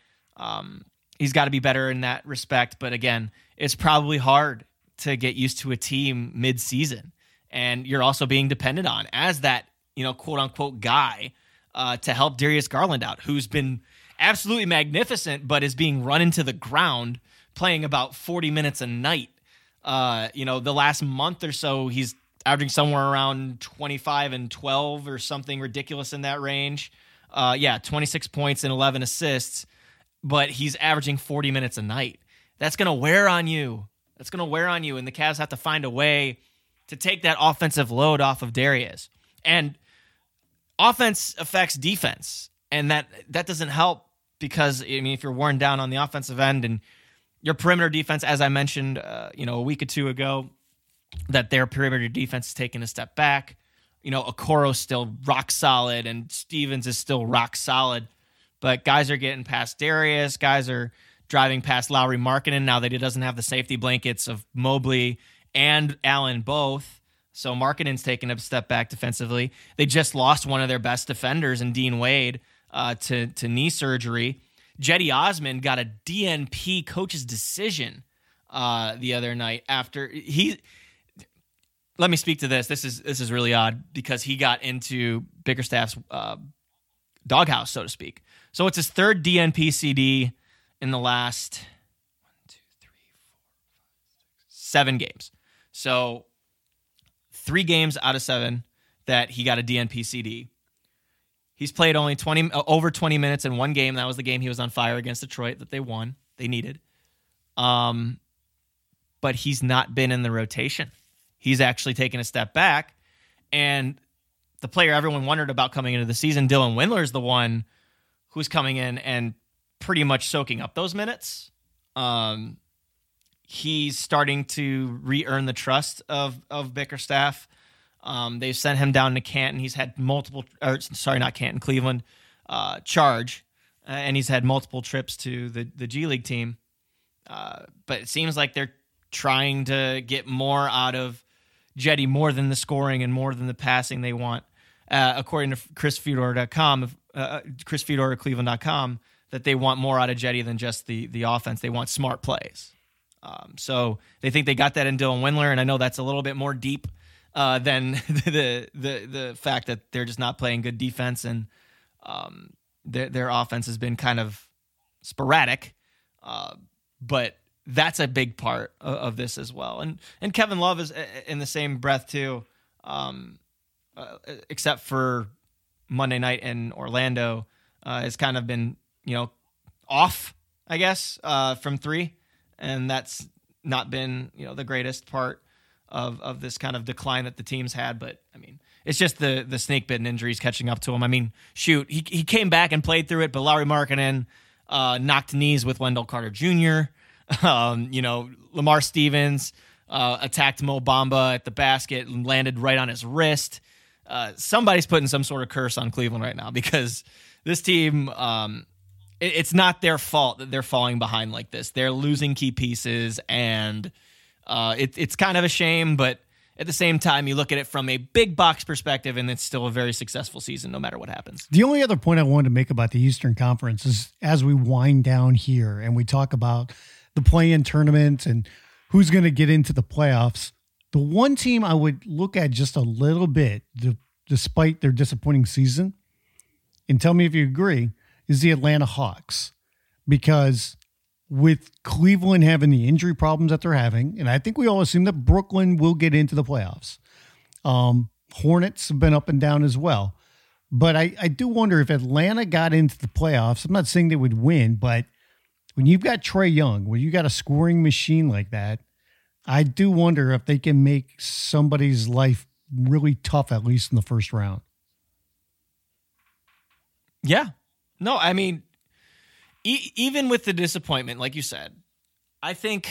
he's got to be better in that respect. But again, it's probably hard to get used to a team mid-season, and you're also being dependent on as that, quote unquote guy to help Darius Garland out, who's been absolutely magnificent, but is being run into the ground, playing about 40 minutes a night. The last month or so, he's averaging somewhere around 25 and 12 or something ridiculous in that range. 26 points and 11 assists. But he's averaging 40 minutes a night. That's going to wear on you. And the Cavs have to find a way to take that offensive load off of Darius. And offense affects defense. And that doesn't help because, if you're worn down on the offensive end and your perimeter defense, as I mentioned, a week or two ago, that their perimeter defense is taking a step back. Okoro's still rock solid and Stevens is still rock solid. But guys are getting past Darius. Guys are driving past Lauri Markkanen now that he doesn't have the safety blankets of Mobley and Allen both. So Markkanen's taking a step back defensively. They just lost one of their best defenders in Dean Wade to knee surgery. Cedi Osman got a DNP coach's decision the other night after he. Let me speak to this. This is really odd because he got into Bickerstaff's doghouse, so to speak. So it's his third DNP CD in the last 7 games. So 3 games out of 7 that he got a DNP CD. He's played only over 20 minutes in one game. That was the game he was on fire against Detroit that they won. They needed. But he's not been in the rotation. He's actually taken a step back. And the player everyone wondered about coming into the season, Dylan Windler's the one who's coming in and pretty much soaking up those minutes. He's starting to re-earn the trust of Bickerstaff. They've sent him down to Canton. He's had Cleveland charge. And he's had multiple trips to the G League team. But it seems like they're trying to get more out of Jetty, more than the scoring and more than the passing they want. According to ChrisFedor of Cleveland.com, that they want more out of Jetty than just the offense. They want smart plays. So they think they got that in Dylan Windler, and I know that's a little bit more deep than the fact that they're just not playing good defense, and their offense has been kind of sporadic. But that's a big part of this as well. And Kevin Love is in the same breath too, except for Monday night in Orlando, has kind of been, off, I guess, from three. And that's not been, the greatest part of this kind of decline that the team's had. But I mean, it's just the snake bitten injuries catching up to him. I mean, shoot, he came back and played through it, but Lauri Markkanen knocked knees with Wendell Carter Jr. Lamar Stevens attacked Mo Bamba at the basket and landed right on his wrist. Somebody's putting some sort of curse on Cleveland right now, because this team, it's not their fault that they're falling behind like this. They're losing key pieces, and it's kind of a shame, but at the same time, you look at it from a big box perspective, and it's still a very successful season no matter what happens. The only other point I wanted to make about the Eastern Conference is, as we wind down here and we talk about the play-in tournament and who's going to get into the playoffs, the one team I would look at just a little bit, despite their disappointing season, and tell me if you agree, is the Atlanta Hawks. Because with Cleveland having the injury problems that they're having, and I think we all assume that Brooklyn will get into the playoffs. Hornets have been up and down as well. But I do wonder if Atlanta got into the playoffs. I'm not saying they would win, but when you've got Trae Young, when you got a scoring machine like that, I do wonder if they can make somebody's life really tough, at least in the first round. Yeah. No, I mean, even with the disappointment, like you said, I think,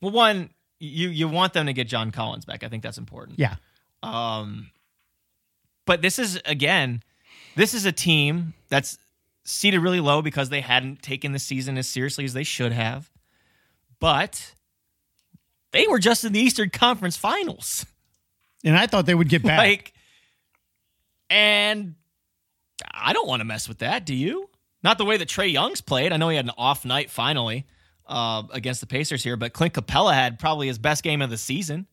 well, one, you want them to get John Collins back. I think that's important. Yeah. But this is a team that's seated really low because they hadn't taken the season as seriously as they should have. But they were just in the Eastern Conference Finals. And I thought they would get back. And I don't want to mess with that, do you? Not the way that Trae Young's played. I know he had an off night finally against the Pacers here, but Clint Capella had probably his best game of the season,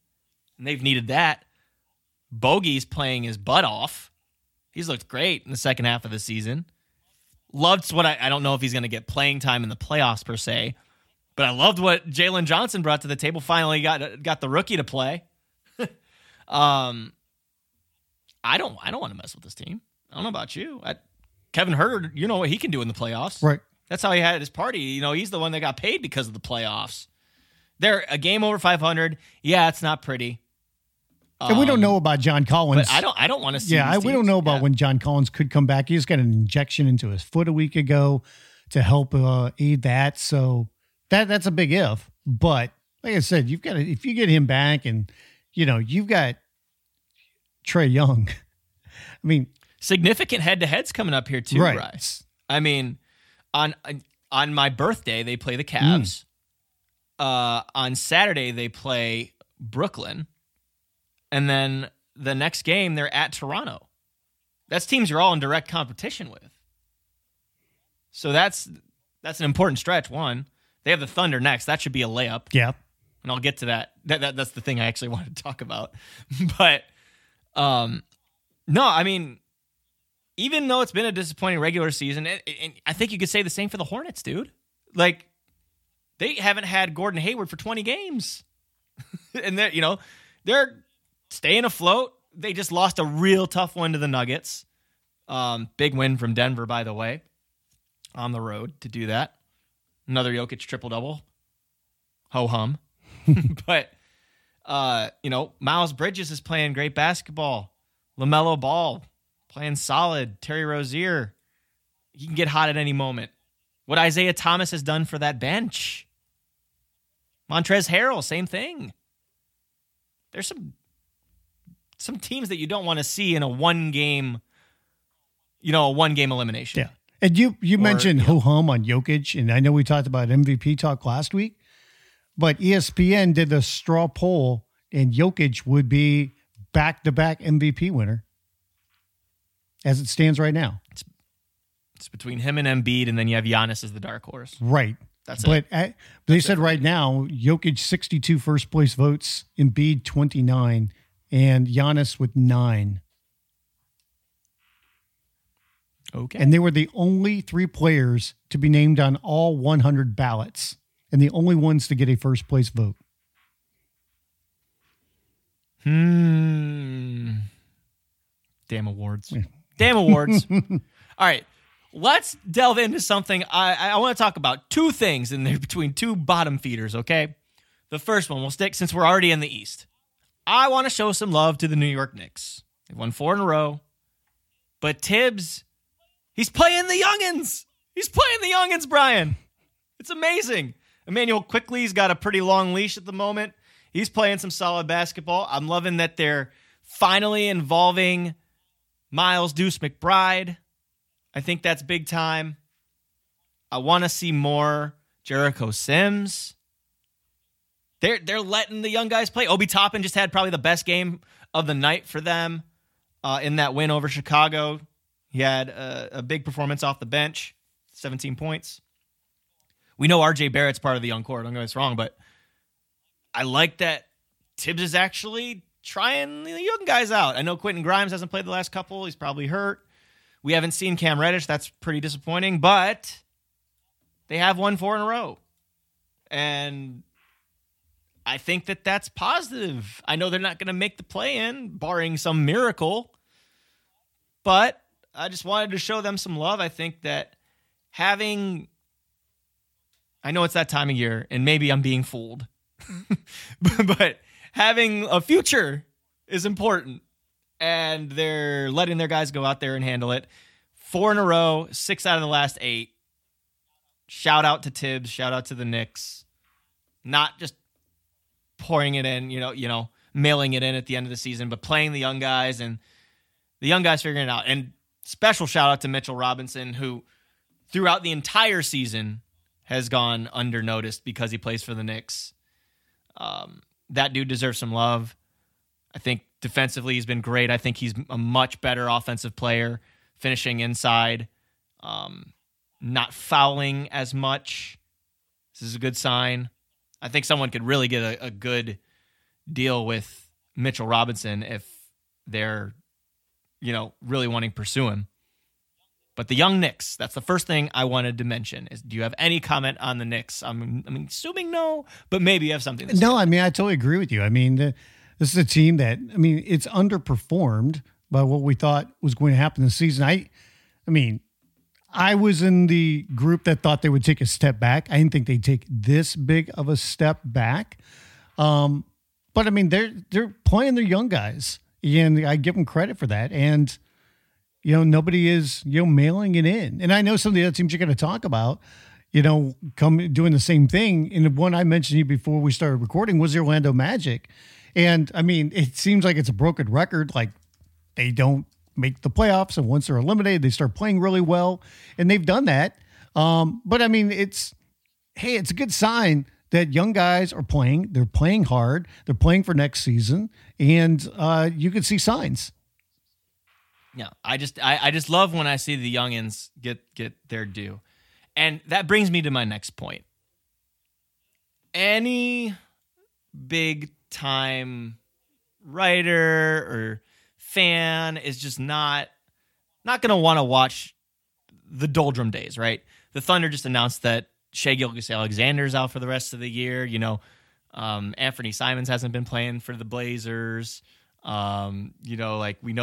and they've needed that. Bogey's playing his butt off. He's looked great in the second half of the season. Loved what I don't know if he's going to get playing time in the playoffs per se, but I loved what Jalen Johnson brought to the table. Finally got the rookie to play. I don't want to mess with this team. I don't know about you. Kevin Huerter, you know what he can do in the playoffs. Right. That's how he had his party. He's the one that got paid because of the playoffs. They're a game over 500. Yeah, it's not pretty. And we don't know about John Collins. But I don't want to see. Yeah, we don't know about when John Collins could come back. He just got an injection into his foot a week ago to help aid that. So that's a big if. But like I said, you've got to, if you get him back, and you've got Trae Young. I mean, significant head-to-heads coming up here too, right? Bryce. I mean, on my birthday they play the Cavs. On Saturday they play Brooklyn, and then the next game they're at Toronto. That's teams you're all in direct competition with. So that's an important stretch. One, they have the Thunder next. That should be a layup. Yeah, and I'll get to that. That's the thing I actually wanted to talk about, but no, I mean, even though it's been a disappointing regular season, and I think you could say the same for the Hornets, dude. Like, they haven't had Gordon Hayward for 20 games. And they're staying afloat. They just lost a real tough one to the Nuggets. Big win from Denver, by the way, on the road to do that. Another Jokic triple-double. Ho-hum. But, Miles Bridges is playing great basketball. LaMelo Ball playing solid. Terry Rozier, he can get hot at any moment. What Isaiah Thomas has done for that bench. Montrezl Harrell, same thing. There's some teams that you don't want to see in a one game elimination. Yeah. And you mentioned ho-hum on Jokic, and I know we talked about MVP talk last week, but ESPN did a straw poll, and Jokic would be back-to-back MVP winner as it stands right now. It's It's between him and Embiid, and then you have Giannis as the dark horse. Right. That's it. But they said right now, Jokic, 62 first place votes, Embiid, 29, and Giannis with 9. Okay. And they were the only three players to be named on all 100 ballots and the only ones to get a first place vote. Damn awards. Damn awards. All right. Let's delve into something. I want to talk about two things in there between two bottom feeders, okay? The first one will stick since we're already in the East. I want to show some love to the New York Knicks. They won 4 in a row. But Tibbs, he's playing the youngins. He's playing the youngins, Brian. It's amazing. Emmanuel Quickley's got a pretty long leash at the moment. He's playing some solid basketball. I'm loving that they're finally involving Miles Deuce McBride. I think that's big time. I want to see more Jericho Sims. They're letting the young guys play. Obi Toppin just had probably the best game of the night for them in that win over Chicago. He had a big performance off the bench, 17 points. We know RJ Barrett's part of the young core. Don't get us wrong, but I like that Tibbs is actually trying the young guys out. I know Quentin Grimes hasn't played the last couple. He's probably hurt. We haven't seen Cam Reddish. That's pretty disappointing, but they have won 4 in a row. And I think that that's positive. I know they're not going to make the play-in, barring some miracle, but I just wanted to show them some love. I think that I know it's that time of year, and maybe I'm being fooled, but having a future is important, and they're letting their guys go out there and handle it. 4 in a row, 6 out of the last 8. Shout out to Tibbs. Shout out to the Knicks. Not just pouring it in, you know, mailing it in at the end of the season, but playing the young guys and the young guys figuring it out. And special shout out to Mitchell Robinson, who throughout the entire season has gone undernoticed because he plays for the Knicks. That dude deserves some love. I think defensively he's been great. I think he's a much better offensive player, finishing inside, not fouling as much. This is a good sign. I think someone could really get a good deal with Mitchell Robinson if they're, really wanting to pursue him. But the young Knicks, that's the first thing I wanted to mention. Do you have any comment on the Knicks? I'm assuming no, but maybe you have something to say. No, I mean, I totally agree with you. I mean, this is a team that, it's underperformed by what we thought was going to happen this season. I was in the group that thought they would take a step back. I didn't think they'd take this big of a step back. But, they're playing their young guys, and I give them credit for that. And nobody is, mailing it in. And I know some of the other teams you're going to talk about, come doing the same thing. And the one I mentioned to you before we started recording was the Orlando Magic. And, it seems like it's a broken record. Like, they don't make the playoffs, and once they're eliminated, they start playing really well. And they've done that. But, it's a good sign that young guys are playing. They're playing hard. They're playing for next season. And you can see signs. No, I just love when I see the youngins get their due. And that brings me to my next point. Any big time writer or fan is just not going to want to watch the doldrum days, right? The Thunder just announced that Shai Gilgeous-Alexander's out for the rest of the year. Anthony Simons hasn't been playing for the Blazers. We know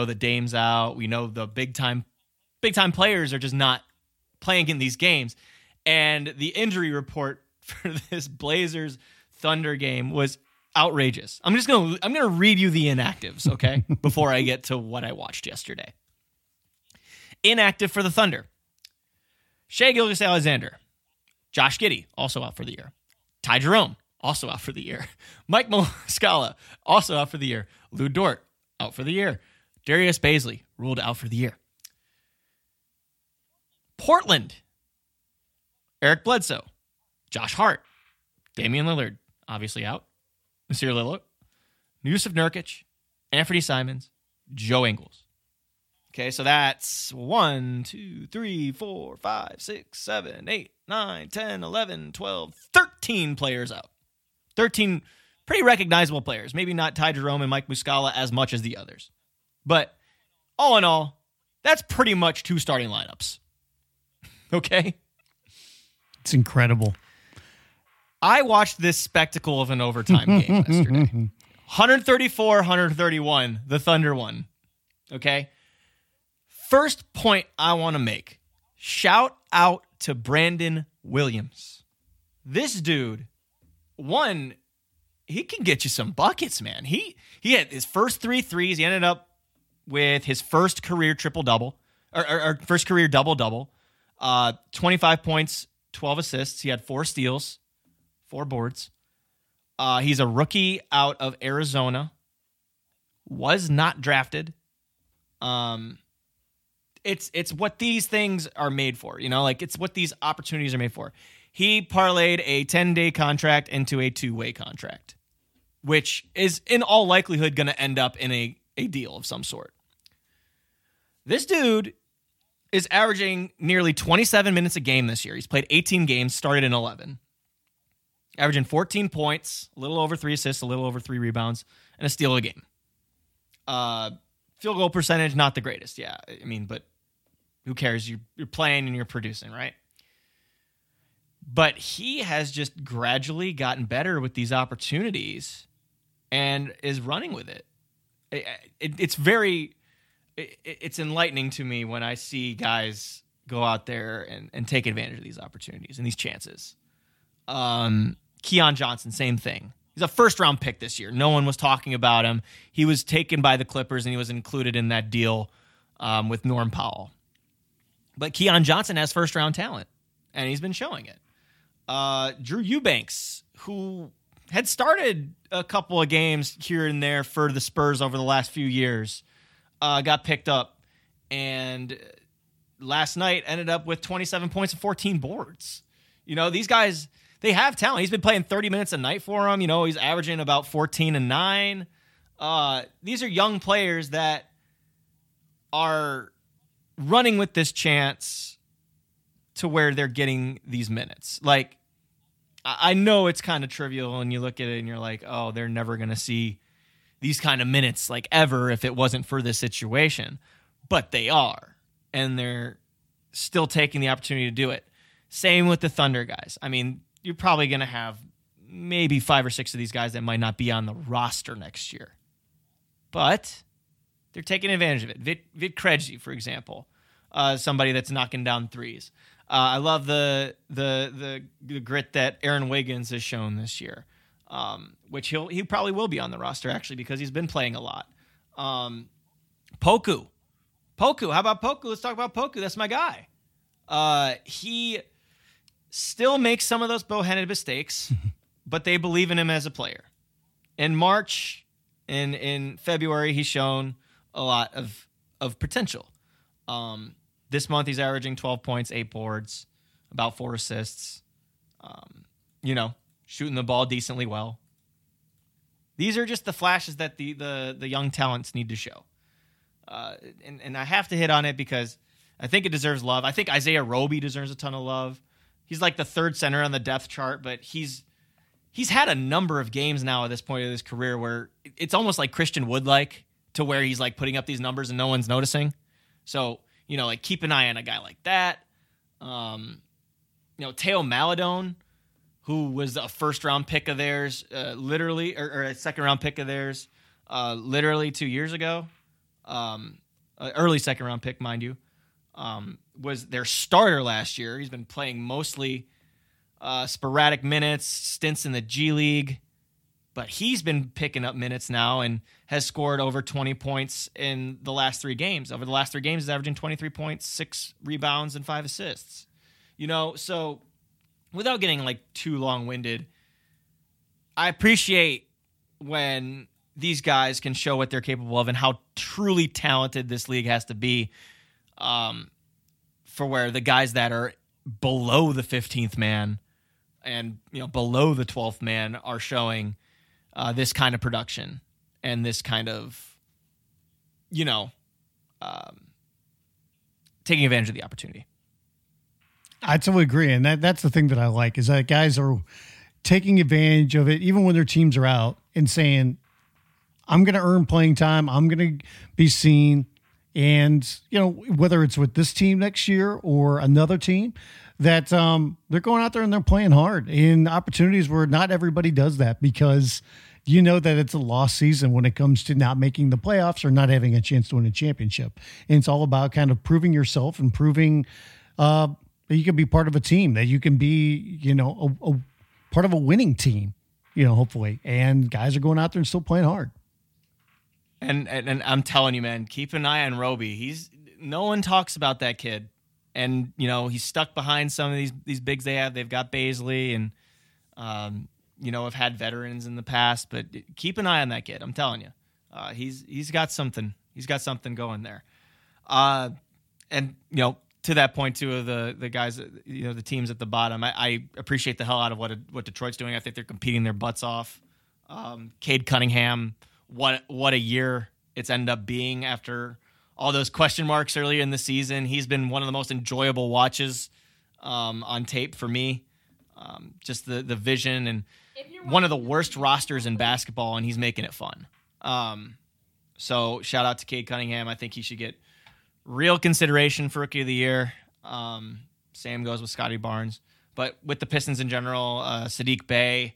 the Dame's out. We know the big time players are just not playing in these games. And the injury report for this Blazers Thunder game was outrageous. I'm going to read you the inactives, okay? Before I get to what I watched yesterday. Inactive for the Thunder: Shai Gilgeous-Alexander, Josh Giddey, also out for the year. Ty Jerome, also out for the year. Mike Muscala, also out for the year. Lou Dort, out for the year. Darius Bazley, ruled out for the year. Portland: Eric Bledsoe, Josh Hart, Damian Lillard, obviously out, Nasir Little, Jusuf Nurkic, Anthony Simons, Joe Ingles. Okay, so that's 1, 2, 3, 4, 5, 6, 7, 8, 9, 10, 11, 12, 13 players out. 13 pretty recognizable players. Maybe not Ty Jerome and Mike Muscala as much as the others. But all in all, that's pretty much two starting lineups. Okay? It's incredible. I watched this spectacle of an overtime game yesterday. 134-131, the Thunder won. Okay? First point I want to make, shout out to Brandon Williams. This dude, one, he can get you some buckets, man. He had his first three threes. He ended up with his first career triple-double, or first career double-double, 25 points, 12 assists. He had 4 steals, 4 boards. He's a rookie out of Arizona, was not drafted. It's what these things are made for, you know? Like, it's what these opportunities are made for. He parlayed a 10-day contract into a 2-way contract, which is in all likelihood going to end up in a deal of some sort. This dude is averaging nearly 27 minutes a game this year. He's played 18 games, started in 11. Averaging 14 points, a little over 3 assists, a little over 3 rebounds, and a steal a game. Field goal percentage, not the greatest. Yeah, I mean, but who cares? You're playing and you're producing, right? But he has just gradually gotten better with these opportunities and is running with it. It's enlightening to me when I see guys go out there and take advantage of these opportunities and these chances. Keon Johnson, same thing. He's a first-round pick this year. No one was talking about him. He was taken by the Clippers, and he was included in that deal with Norm Powell. But Keon Johnson has first-round talent, and he's been showing it. Drew Eubanks, who had started a couple of games here and there for the Spurs over the last few years, got picked up, and last night ended up with 27 points and 14 boards. You know, these guys... they have talent. He's been playing 30 minutes a night for him. You know, he's averaging about 14 and 9. These are young players that are running with this chance to where they're getting these minutes. Like, I know it's kind of trivial and you look at it and you're like, oh, they're never going to see these kind of minutes like ever if it wasn't for this situation. But they are, and they're still taking the opportunity to do it. Same with the Thunder guys. I mean, you're probably going to have maybe 5 or 6 of these guys that might not be on the roster next year. But they're taking advantage of it. Vit Krejci, for example, somebody that's knocking down threes. I love the grit that Aaron Wiggins has shown this year, which he probably will be on the roster, actually, because he's been playing a lot. Poku. How about Poku? Let's talk about Poku. That's my guy. He... still makes some of those boneheaded mistakes, but they believe in him as a player. In March and in February, he's shown a lot of potential. This month, he's averaging 12 points, 8 boards, about 4 assists, you know, shooting the ball decently well. These are just the flashes that the young talents need to show. And I have to hit on it because I think it deserves love. I think Isaiah Roby deserves a ton of love. He's like the 3rd center on the depth chart, but he's had a number of games now at this point of his career where it's almost like Christian Wood-like, to where he's like putting up these numbers and no one's noticing. So, you know, like, keep an eye on a guy like that. You know, Teo Maladone, who was a first-round pick of theirs, literally, or a second-round pick of theirs, literally 2 years ago, early second-round pick, mind you. Was their starter last year. He's been playing mostly sporadic minutes, stints in the G League, but he's been picking up minutes now and has scored over 20 points in the last 3 games. Over the last 3 games, he's averaging 23 points, 6 rebounds, and 5 assists. You know, so without getting like too long-winded, I appreciate when these guys can show what they're capable of and how truly talented this league has to be. For where the guys that are below the 15th man and, you know, below the 12th man are showing this kind of production and this kind of, you know, taking advantage of the opportunity. I totally agree. And that's the thing that I like is that guys are taking advantage of it, even when their teams are out, and saying, I'm going to earn playing time. I'm going to be seen. And, you know, whether it's with this team next year or another team, that they're going out there and they're playing hard in opportunities where not everybody does that, because you know that it's a lost season when it comes to not making the playoffs or not having a chance to win a championship. And it's all about kind of proving yourself and proving that you can be part of a team, that you can be, you know, a part of a winning team, you know, hopefully. And guys are going out there and still playing hard. And I'm telling you, man, keep an eye on Roby. No one talks about that kid. And, you know, he's stuck behind some of these bigs they have. They've got Baisley and, you know, have had veterans in the past. But keep an eye on that kid. I'm telling you. He's got something. He's got something going there. And, you know, to that point, too, of the guys, you know, the teams at the bottom, I appreciate the hell out of what Detroit's doing. I think they're competing their butts off. Cade Cunningham, what a year it's ended up being after all those question marks earlier in the season. He's been one of the most enjoyable watches on tape for me. Just the vision, and one of the worst rosters in basketball, and he's making it fun. So shout out to Cade Cunningham. I think he should get real consideration for Rookie of the Year. Same goes with Scotty Barnes. But with the Pistons in general, Sadiq Bey,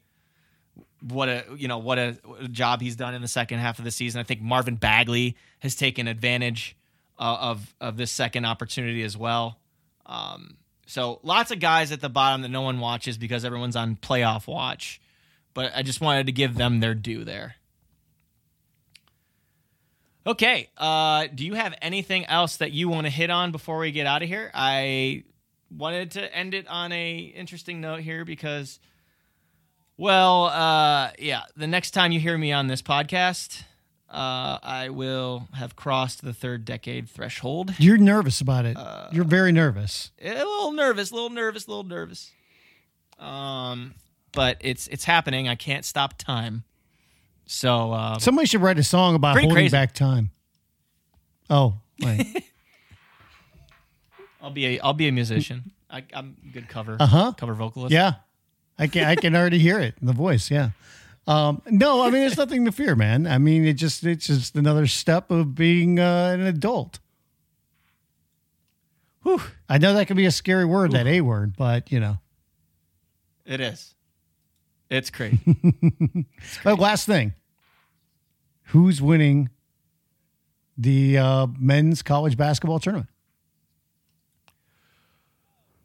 what a job he's done in the second half of the season. I think Marvin Bagley has taken advantage of this second opportunity as well. So lots of guys at the bottom that no one watches because everyone's on playoff watch. But I just wanted to give them their due there. Okay, do you have anything else that you want to hit on before we get out of here? I wanted to end it on a interesting note here because... Well, yeah, the next time you hear me on this podcast, I will have crossed the third decade threshold. You're nervous about it. You're very nervous. A little nervous. But it's happening. I can't stop time. So somebody should write a song about holding back time. Oh, wait. I'll be a musician. I'm a good cover vocalist. Yeah. I can already hear it in the voice. Yeah. No, I mean, there's nothing to fear, man. I mean, it's just another step of being an adult. Whew. I know that can be a scary word, that A word, but you know, it is. It's crazy. But last thing, who's winning the men's college basketball tournament?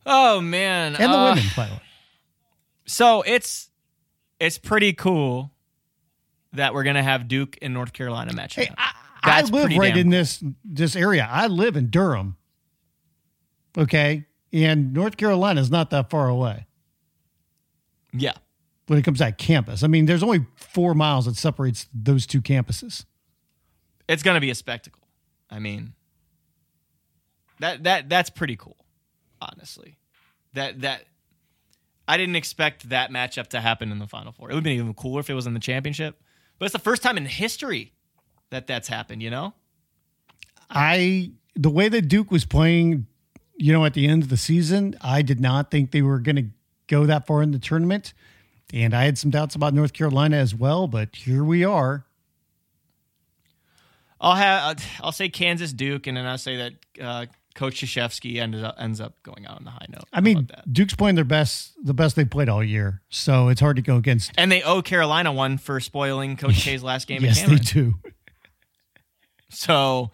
Oh man. And the women, by the way. So it's pretty cool that we're gonna have Duke and North Carolina matching. Hey, I live right in this area. I live in Durham. Okay, and North Carolina is not that far away. Yeah, when it comes to that campus, I mean, there's only 4 miles that separates those two campuses. It's gonna be a spectacle. I mean, that's pretty cool, honestly. I didn't expect that matchup to happen in the Final Four. It would have been even cooler if it was in the championship. But it's the first time in history that that's happened, you know? The way that Duke was playing, you know, at the end of the season, I did not think they were going to go that far in the tournament. And I had some doubts about North Carolina as well, but here we are. I'll say Kansas Duke, and then I'll say that Coach Krzyzewski ends up going out on the high note. I mean, Duke's playing the best they've played all year, so it's hard to go against. And they owe Carolina one for spoiling Coach K's last game. Yes, they do. So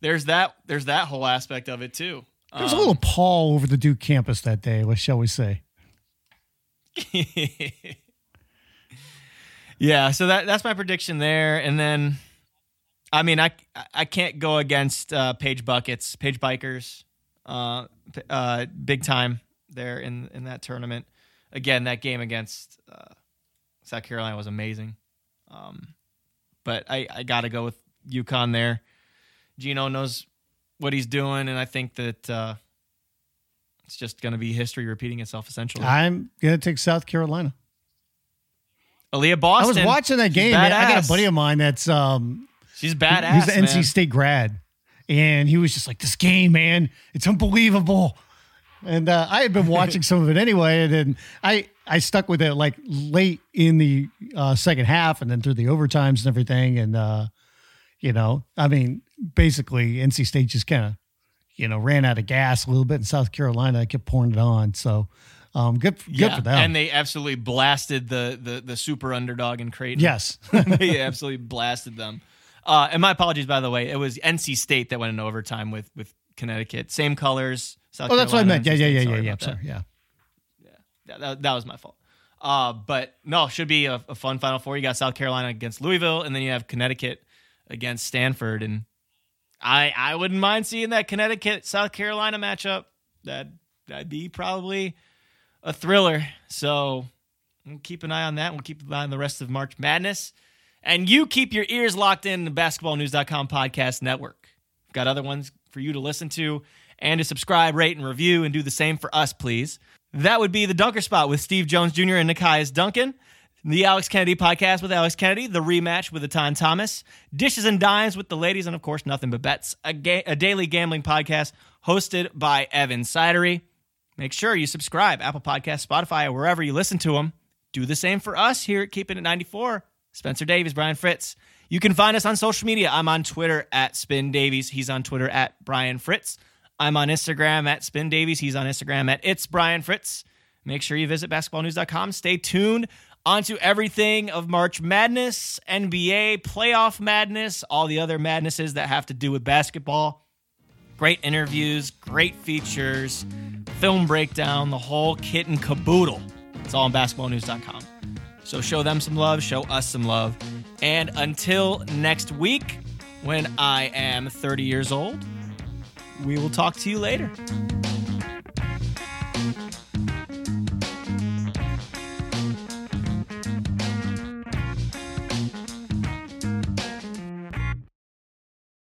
there's that whole aspect of it too. There's a little pall over the Duke campus that day, what shall we say? Yeah, so that's my prediction there, and then. I mean, I can't go against Page Bikers, big time there in that tournament. Again, that game against South Carolina was amazing, but I got to go with UConn there. Gino knows what he's doing, and I think that it's just going to be history repeating itself. Essentially, I'm going to take South Carolina. Aaliyah Boston. I was watching that game. I got a buddy of mine that's. She's badass. He's an NC State grad, And he was just like, this game, man, it's unbelievable. And I had been watching some of it anyway. And then I stuck with it like late in the second half and then through the overtimes and everything. And, you know, I mean, basically NC State just kind of, you know, ran out of gas a little bit in South Carolina. I kept pouring it on. So good for them. And they absolutely blasted the super underdog in Creighton. Yes. They absolutely blasted them. And my apologies, by the way, it was NC State that went in overtime with Connecticut. Same colors. South Carolina, that's what I meant. Yeah. Sorry. That was my fault. But no, should be a fun Final Four. You got South Carolina against Louisville, and then you have Connecticut against Stanford. And I wouldn't mind seeing that Connecticut South Carolina matchup. That'd be probably a thriller. So we'll keep an eye on that. We'll keep an eye on the rest of March Madness. And you keep your ears locked in the basketballnews.com podcast network. We've got other ones for you to listen to and to subscribe, rate, and review, and do the same for us, please. That would be The Dunker Spot with Steve Jones Jr. and Nikias Duncan, The Alex Kennedy Podcast with Alex Kennedy, The Rematch with Etan Thomas, Dishes and Dimes with the ladies, and of course, Nothing But Bets, a daily gambling podcast hosted by Evan Sidery. Make sure you subscribe, Apple Podcasts, Spotify, or wherever you listen to them. Do the same for us here at Keeping It 94. Spencer Davies, Brian Fritz. You can find us on social media. I'm on Twitter at Spin Davies. He's on Twitter at Brian Fritz. I'm on Instagram at Spin Davies. He's on Instagram at It's Brian Fritz. Make sure you visit basketballnews.com. Stay tuned onto everything of March Madness, NBA, playoff madness, all the other madnesses that have to do with basketball. Great interviews, great features, film breakdown, the whole kit and caboodle. It's all on basketballnews.com. So show them some love, show us some love. And until next week, when I am 30 years old, we will talk to you later.